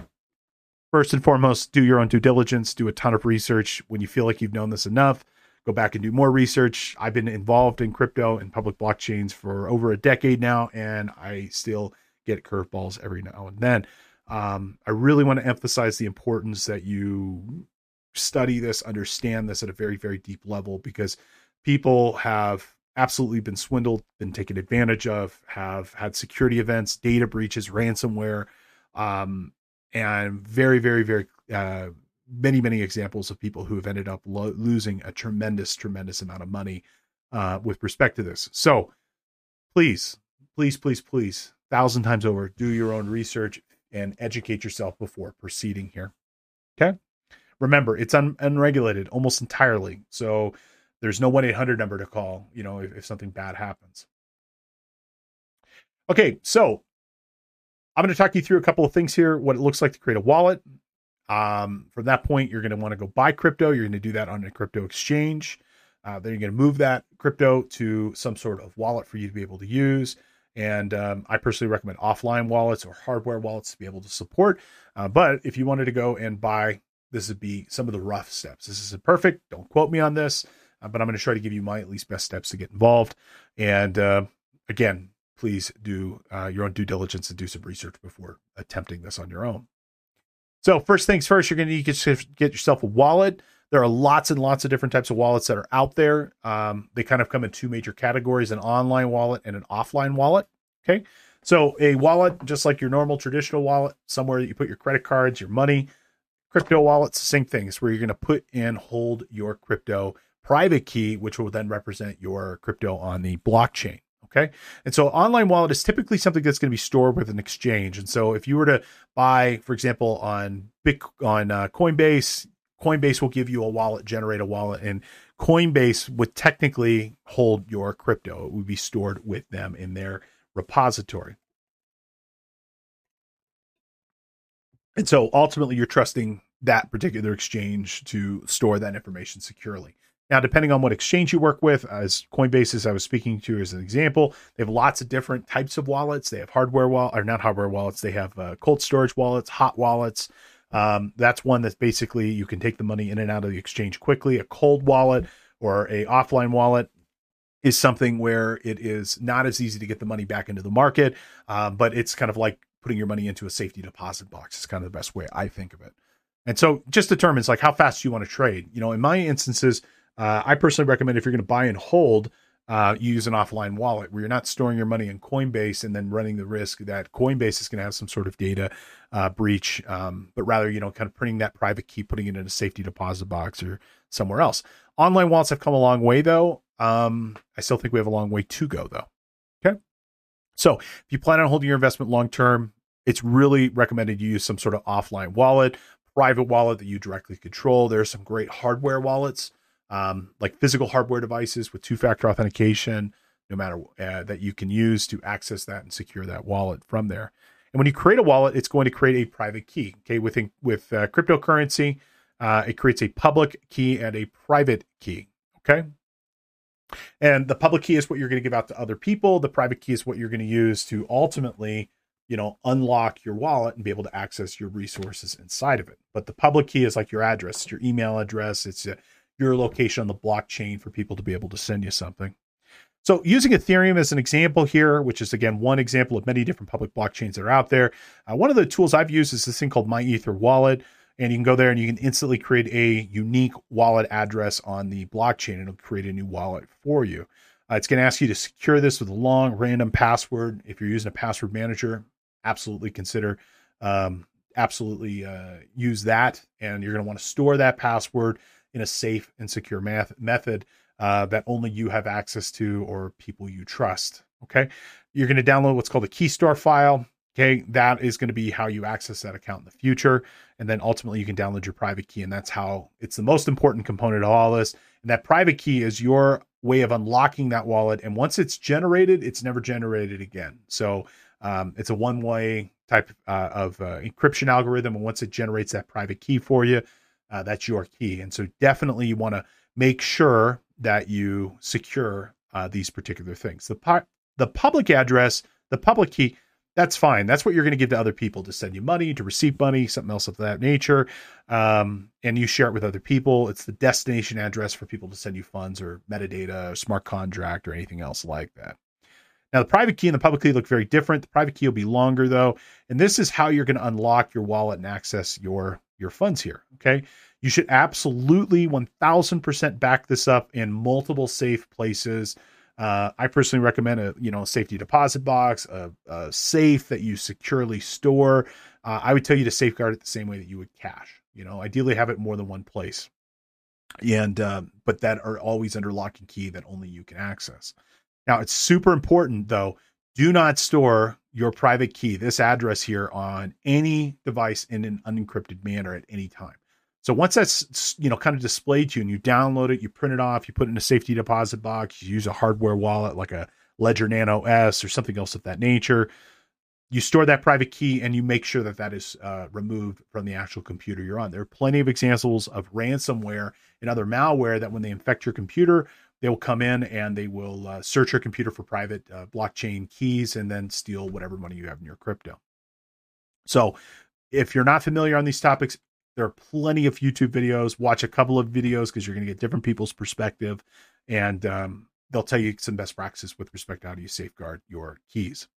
first and foremost, do your own due diligence, do a ton of research. When you feel like you've known this enough, go back and do more research. I've been involved in crypto and public blockchains for over a decade now, and I still get curveballs every now and then. Um, I really want to emphasize the importance that you study this, understand this at a very, very deep level, because people have absolutely been swindled, been taken advantage of, have had security events, data breaches, ransomware, um, and very, very, very uh, many, many examples of people who have ended up lo- losing a tremendous, tremendous amount of money uh, with respect to this. So please, please, please, please, thousand times over, do your own research and educate yourself before proceeding here. Okay. Remember, it's un- unregulated almost entirely. So there's no one eight hundred number to call, you know, if, if something bad happens. Okay. So I'm going to talk you through a couple of things here, what it looks like to create a wallet. Um, from that point, you're going to want to go buy crypto. You're going to do that on a crypto exchange. Uh, then you're going to move that crypto to some sort of wallet for you to be able to use. And um, I personally recommend offline wallets or hardware wallets to be able to support. Uh, but if you wanted to go and buy, this would be some of the rough steps. This isn't perfect. Don't quote me on this, uh, but I'm going to try to give you my at least best steps to get involved. And uh, again, please do uh, your own due diligence and do some research before attempting this on your own. So first things first, you're going to need to get yourself a wallet. There are lots and lots of different types of wallets that are out there. Um, they kind of come in two major categories, an online wallet and an offline wallet. Okay. So a wallet, just like your normal traditional wallet, somewhere that you put your credit cards, your money. Crypto wallets, same thing. It's where you're going to put and hold your crypto private key, which will then represent your crypto on the blockchain. Okay. And so online wallet is typically something that's going to be stored with an exchange. And so if you were to buy, for example, on Bit, on uh, Coinbase, Coinbase will give you a wallet, generate a wallet, and Coinbase would technically hold your crypto. It would be stored with them in their repository. And so ultimately you're trusting that particular exchange to store that information securely. Now, depending on what exchange you work with, as Coinbase, as I was speaking to as an example, they have lots of different types of wallets. They have hardware wall or not hardware wallets. They have uh, cold storage wallets, hot wallets. Um, that's one that's basically you can take the money in and out of the exchange quickly. A cold wallet or a offline wallet is something where it is not as easy to get the money back into the market, um, but it's kind of like putting your money into a safety deposit box. It's kind of the best way I think of it. And so just determines like how fast you want to trade. You know, in my instances, Uh, I personally recommend if you're going to buy and hold, uh, you use an offline wallet where you're not storing your money in Coinbase and then running the risk that Coinbase is going to have some sort of data uh, breach, um, but rather, you know, kind of printing that private key, putting it in a safety deposit box or somewhere else. Online wallets have come a long way, though. Um, I still think we have a long way to go, though. Okay. So if you plan on holding your investment long term, it's really recommended you use some sort of offline wallet, private wallet that you directly control. There are some great hardware wallets. Um, like physical hardware devices with two-factor authentication, no matter uh, that you can use to access that and secure that wallet from there. And when you create a wallet, it's going to create a private key. Okay, with with uh, cryptocurrency, uh, it creates a public key and a private key. Okay, and the public key is what you're going to give out to other people. The private key is what you're going to use to ultimately, you know, unlock your wallet and be able to access your resources inside of it. But the public key is like your address, it's your email address, it's a your location on the blockchain for people to be able to send you something. So using Ethereum as an example here, which is again, one example of many different public blockchains that are out there. Uh, one of the tools I've used is this thing called My Ether Wallet. And you can go there and you can instantly create a unique wallet address on the blockchain and it'll create a new wallet for you. Uh, it's going to ask you to secure this with a long random password. If you're using a password manager, absolutely consider, um, absolutely uh, use that. And you're going to want to store that password in a safe and secure math method uh, that only you have access to or people you trust, okay? You're gonna download what's called a key store file, okay? That is gonna be how you access that account in the future. And then ultimately you can download your private key, and that's how it's the most important component of all this. And that private key is your way of unlocking that wallet. And once it's generated, it's never generated again. So um, it's a one-way type uh, of uh, encryption algorithm. And once it generates that private key for you, Uh, that's your key. And so definitely you want to make sure that you secure uh, these particular things. The pu- the public address, the public key, that's fine. That's what you're going to give to other people to send you money, to receive money, something else of that nature. Um, and you share it with other people. It's the destination address for people to send you funds or metadata or smart contract or anything else like that. Now, the private key and the public key look very different. The private key will be longer, though. And this is how you're going to unlock your wallet and access your your funds here, okay? You should absolutely one thousand percent back this up in multiple safe places. Uh, I personally recommend a you know safety deposit box, a, a safe that you securely store. Uh, I would tell you to safeguard it the same way that you would cash. You know, ideally have it more than one place, and uh, but that are always under lock and key that only you can access. Now, it's super important though. Do not store your private key, this address here, on any device in an unencrypted manner at any time. So once that's, you know, kind of displayed to you and you download it, you print it off, you put it in a safety deposit box, you use a hardware wallet like a Ledger Nano S or something else of that nature, you store that private key and you make sure that that is uh, removed from the actual computer you're on. There are plenty of examples of ransomware and other malware that when they infect your computer, they will come in and they will uh, search your computer for private uh, blockchain keys and then steal whatever money you have in your crypto. So if you're not familiar on these topics, there are plenty of YouTube videos. Watch a couple of videos because you're going to get different people's perspective, and um, they'll tell you some best practices with respect to how do you safeguard your keys.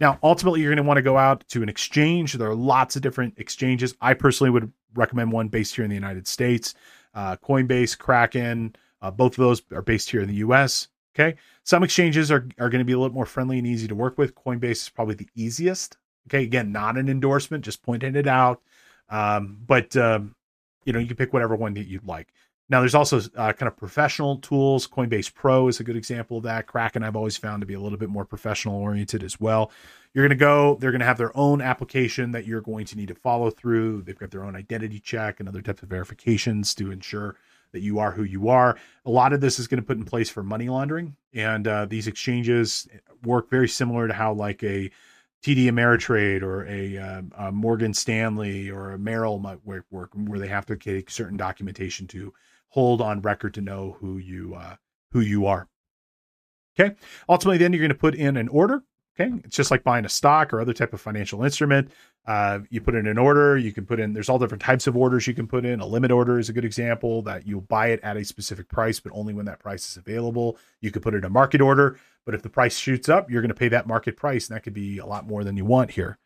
Now, ultimately, you're going to want to go out to an exchange. There are lots of different exchanges. I personally would recommend one based here in the United States, uh, Coinbase, Kraken. Uh, both of those are based here in the U S, okay? Some exchanges are, are going to be a little more friendly and easy to work with. Coinbase is probably the easiest, okay? Again, not an endorsement, just pointing it out. Um, but, um, you know, you can pick whatever one that you'd like. Now, there's also uh, kind of professional tools. Coinbase Pro is a good example of that. Kraken, I've always found to be a little bit more professional-oriented as well. You're going to go, they're going to have their own application that you're going to need to follow through. They've got their own identity check and other types of verifications to ensure that you are who you are. A lot of this is going to put in place for money laundering. And uh, these exchanges work very similar to how like a T D Ameritrade or a, uh, a Morgan Stanley or a Merrill might work, work where they have to take certain documentation to hold on record to know who you uh, who you are. Okay. Ultimately, then you're going to put in an order. Okay. It's just like buying a stock or other type of financial instrument. Uh, you put in an order, you can put in, there's all different types of orders you can put in. A limit order is a good example that you'll buy it at a specific price, but only when that price is available. You could put in a market order, but if the price shoots up, you're going to pay that market price. And that could be a lot more than you want here.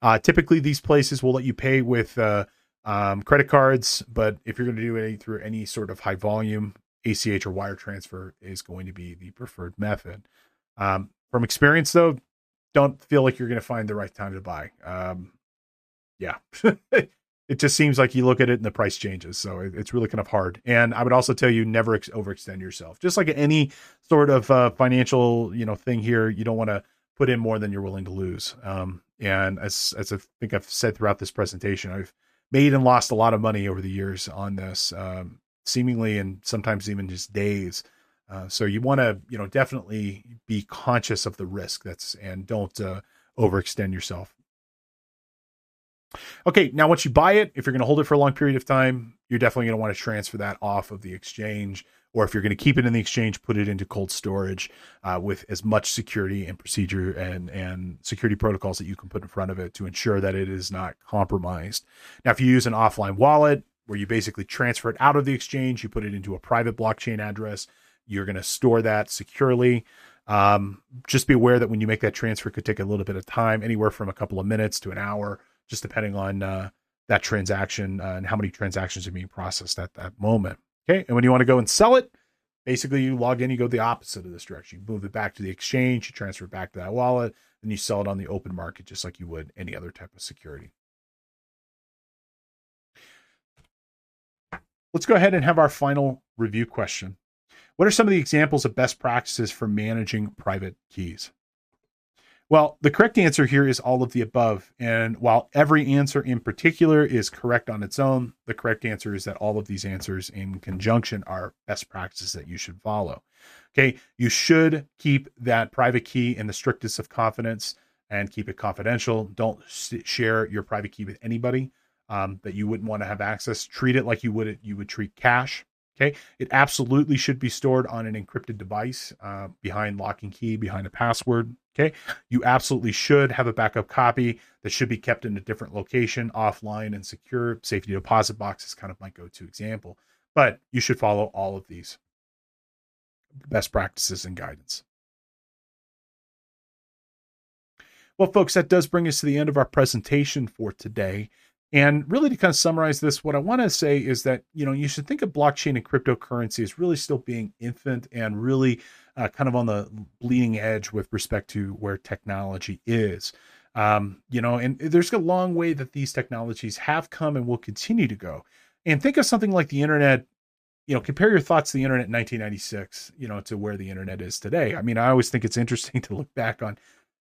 Uh, typically these places will let you pay with uh, um, credit cards, but if you're going to do it through any sort of high volume, A C H or wire transfer is going to be the preferred method. Um, from experience though, don't feel like you're going to find the right time to buy. Um, yeah, it just seems like you look at it and the price changes. So it, it's really kind of hard. And I would also tell you never ex- overextend yourself. Just like any sort of uh, financial, you know, thing here, you don't want to put in more than you're willing to lose. Um, and as, as I think I've said throughout this presentation, I've made and lost a lot of money over the years on this, um, seemingly, and sometimes even just days. Uh, so you want to, you know, definitely be conscious of the risk that's, and don't uh, overextend yourself. Okay. Now, once you buy it, if you're going to hold it for a long period of time, you're definitely going to want to transfer that off of the exchange, or if you're going to keep it in the exchange, put it into cold storage uh, with as much security and procedure and, and security protocols that you can put in front of it to ensure that it is not compromised. Now, if you use an offline wallet where you basically transfer it out of the exchange, you put it into a private blockchain address, you're going to store that securely. Um, just be aware that when you make that transfer, it could take a little bit of time, anywhere from a couple of minutes to an hour, just depending on uh, that transaction uh, and how many transactions are being processed at that moment. Okay. And when you want to go and sell it, basically you log in, you go the opposite of this direction. You move it back to the exchange, you transfer it back to that wallet, and you sell it on the open market, just like you would any other type of security. Let's go ahead and have our final review question. What are some of the examples of best practices for managing private keys? Well, the correct answer here is all of the above. And while every answer in particular is correct on its own, the correct answer is that all of these answers in conjunction are best practices that you should follow. Okay. You should keep that private key in the strictest of confidence and keep it confidential. Don't share your private key with anybody um, that you wouldn't want to have access. Treat it like you would, you would treat cash. Okay. It absolutely should be stored on an encrypted device uh, behind lock and key, behind a password. Okay. You absolutely should have a backup copy that should be kept in a different location, offline and secure. Safety deposit box is kind of my go-to example, but you should follow all of these best practices and guidance. Well, folks, that does bring us to the end of our presentation for today. And really to kind of summarize this, what I want to say is that, you know, you should think of blockchain and cryptocurrency as really still being infant and really uh, kind of on the bleeding edge with respect to where technology is, um, you know, and there's a long way that these technologies have come and will continue to go. And think of something like the internet, you know, compare your thoughts to the internet in nineteen ninety-six, you know, to where the internet is today. I mean, I always think it's interesting to look back on,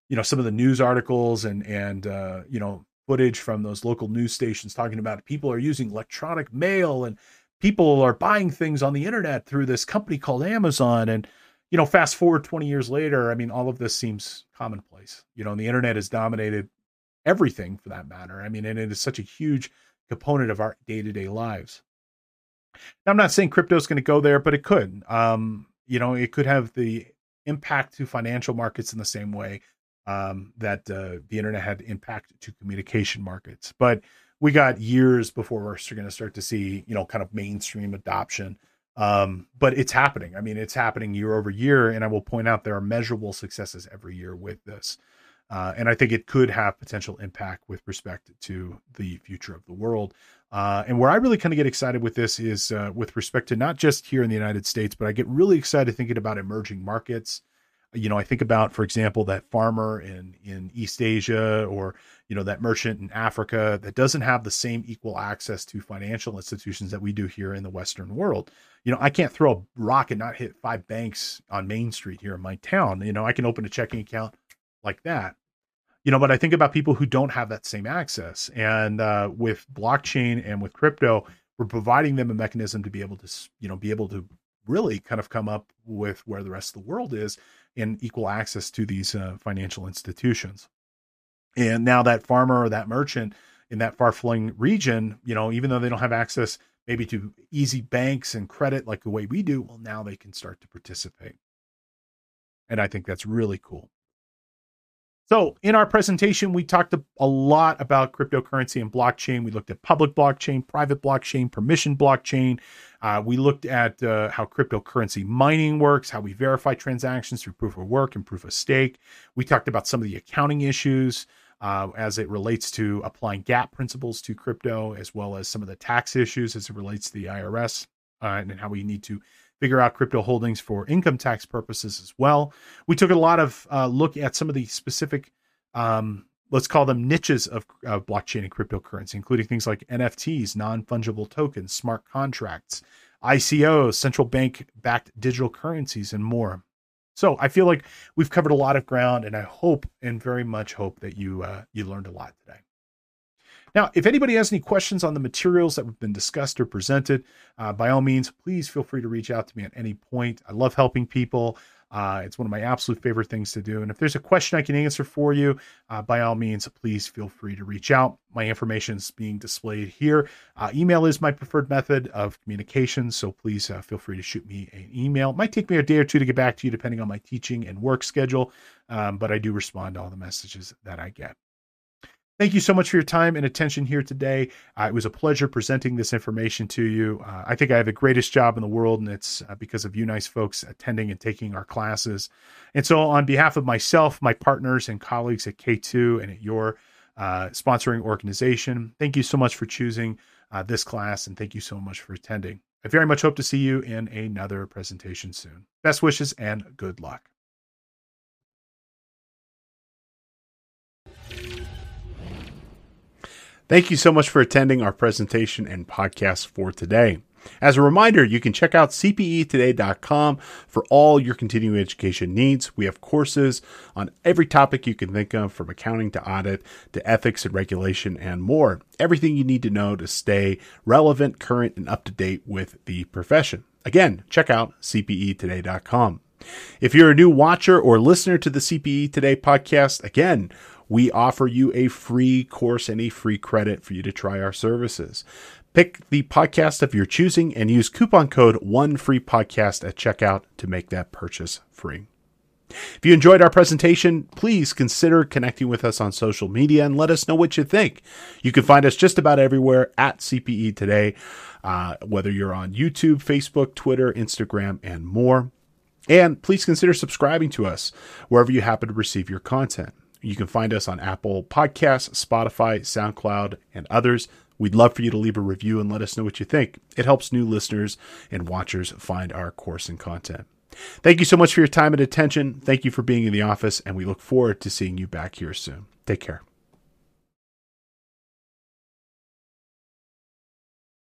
you know, some of the news articles and, and uh, you know, footage from those local news stations talking about people are using electronic mail and people are buying things on the internet through this company called Amazon. And, you know, fast forward twenty years later, I mean, all of this seems commonplace, you know, and the internet has dominated everything for that matter. I mean, and it is such a huge component of our day-to-day lives. Now, I'm not saying crypto is going to go there, but it could, um, you know, it could have the impact to financial markets in the same way Um, that uh, the internet had impact to communication markets, but we got years before we're going to start to see, you know, kind of mainstream adoption. Um, but it's happening. I mean, it's happening year over year. And I will point out there are measurable successes every year with this. Uh, and I think it could have potential impact with respect to the future of the world. Uh, and where I really kind of get excited with this is uh, with respect to not just here in the United States, but I get really excited thinking about emerging markets. You know, I think about, for example, that farmer in, in East Asia or, you know, that merchant in Africa that doesn't have the same equal access to financial institutions that we do here in the Western world. You know, I can't throw a rock and not hit five banks on Main Street here in my town. You know, I can open a checking account like that. You know, but I think about people who don't have that same access. And uh, with blockchain and with crypto, we're providing them a mechanism to be able to, you know, be able to really kind of come up with where the rest of the world is and equal access to these uh, financial institutions. And now that farmer or that merchant in that far-flung region, you know, even though they don't have access maybe to easy banks and credit like the way we do, well, now they can start to participate. And I think that's really cool. So in our presentation, we talked a lot about cryptocurrency and blockchain. We looked at public blockchain, private blockchain, permission blockchain. Uh, we looked at uh, how cryptocurrency mining works, how we verify transactions through proof of work and proof of stake. We talked about some of the accounting issues uh, as it relates to applying GAAP principles to crypto, as well as some of the tax issues as it relates to the I R S uh, and how we need to figure out crypto holdings for income tax purposes as well. We took a lot of uh, look at some of the specific, um, let's call them niches of uh, blockchain and cryptocurrency, including things like N F Ts, non-fungible tokens, smart contracts, I C Os, central bank-backed digital currencies, and more. So I feel like we've covered a lot of ground, and I hope and very much hope that you uh, you learned a lot today. Now, if anybody has any questions on the materials that have been discussed or presented, uh, by all means, please feel free to reach out to me at any point. I love helping people. Uh, it's one of my absolute favorite things to do. And if there's a question I can answer for you, uh, by all means, please feel free to reach out. My information is being displayed here. Uh, email is my preferred method of communication, so please uh, feel free to shoot me an email. It might take me a day or two to get back to you, depending on my teaching and work schedule, um, but I do respond to all the messages that I get. Thank you so much for your time and attention here today. Uh, it was a pleasure presenting this information to you. Uh, I think I have the greatest job in the world, and it's uh, because of you nice folks attending and taking our classes. And so on behalf of myself, my partners and colleagues at K two and at your uh, sponsoring organization, thank you so much for choosing uh, this class, and thank you so much for attending. I very much hope to see you in another presentation soon. Best wishes and good luck. Thank you so much for attending our presentation and podcast for today. As a reminder, you can check out c p e today dot com for all your continuing education needs. We have courses on every topic you can think of, from accounting to audit to ethics and regulation and more. Everything you need to know to stay relevant, current, and up to date with the profession. Again, check out c p e today dot com. If you're a new watcher or listener to the C P E Today podcast, again, we offer you a free course and a free credit for you to try our services. Pick the podcast of your choosing and use coupon code one free podcast at checkout to make that purchase free. If you enjoyed our presentation, please consider connecting with us on social media and let us know what you think. You can find us just about everywhere at C P E Today, uh, whether you're on YouTube, Facebook, Twitter, Instagram, and more. And please consider subscribing to us wherever you happen to receive your content. You can find us on Apple Podcasts, Spotify, SoundCloud, and others. We'd love for you to leave a review and let us know what you think. It helps new listeners and watchers find our course and content. Thank you so much for your time and attention. Thank you for being in the office, and we look forward to seeing you back here soon. Take care.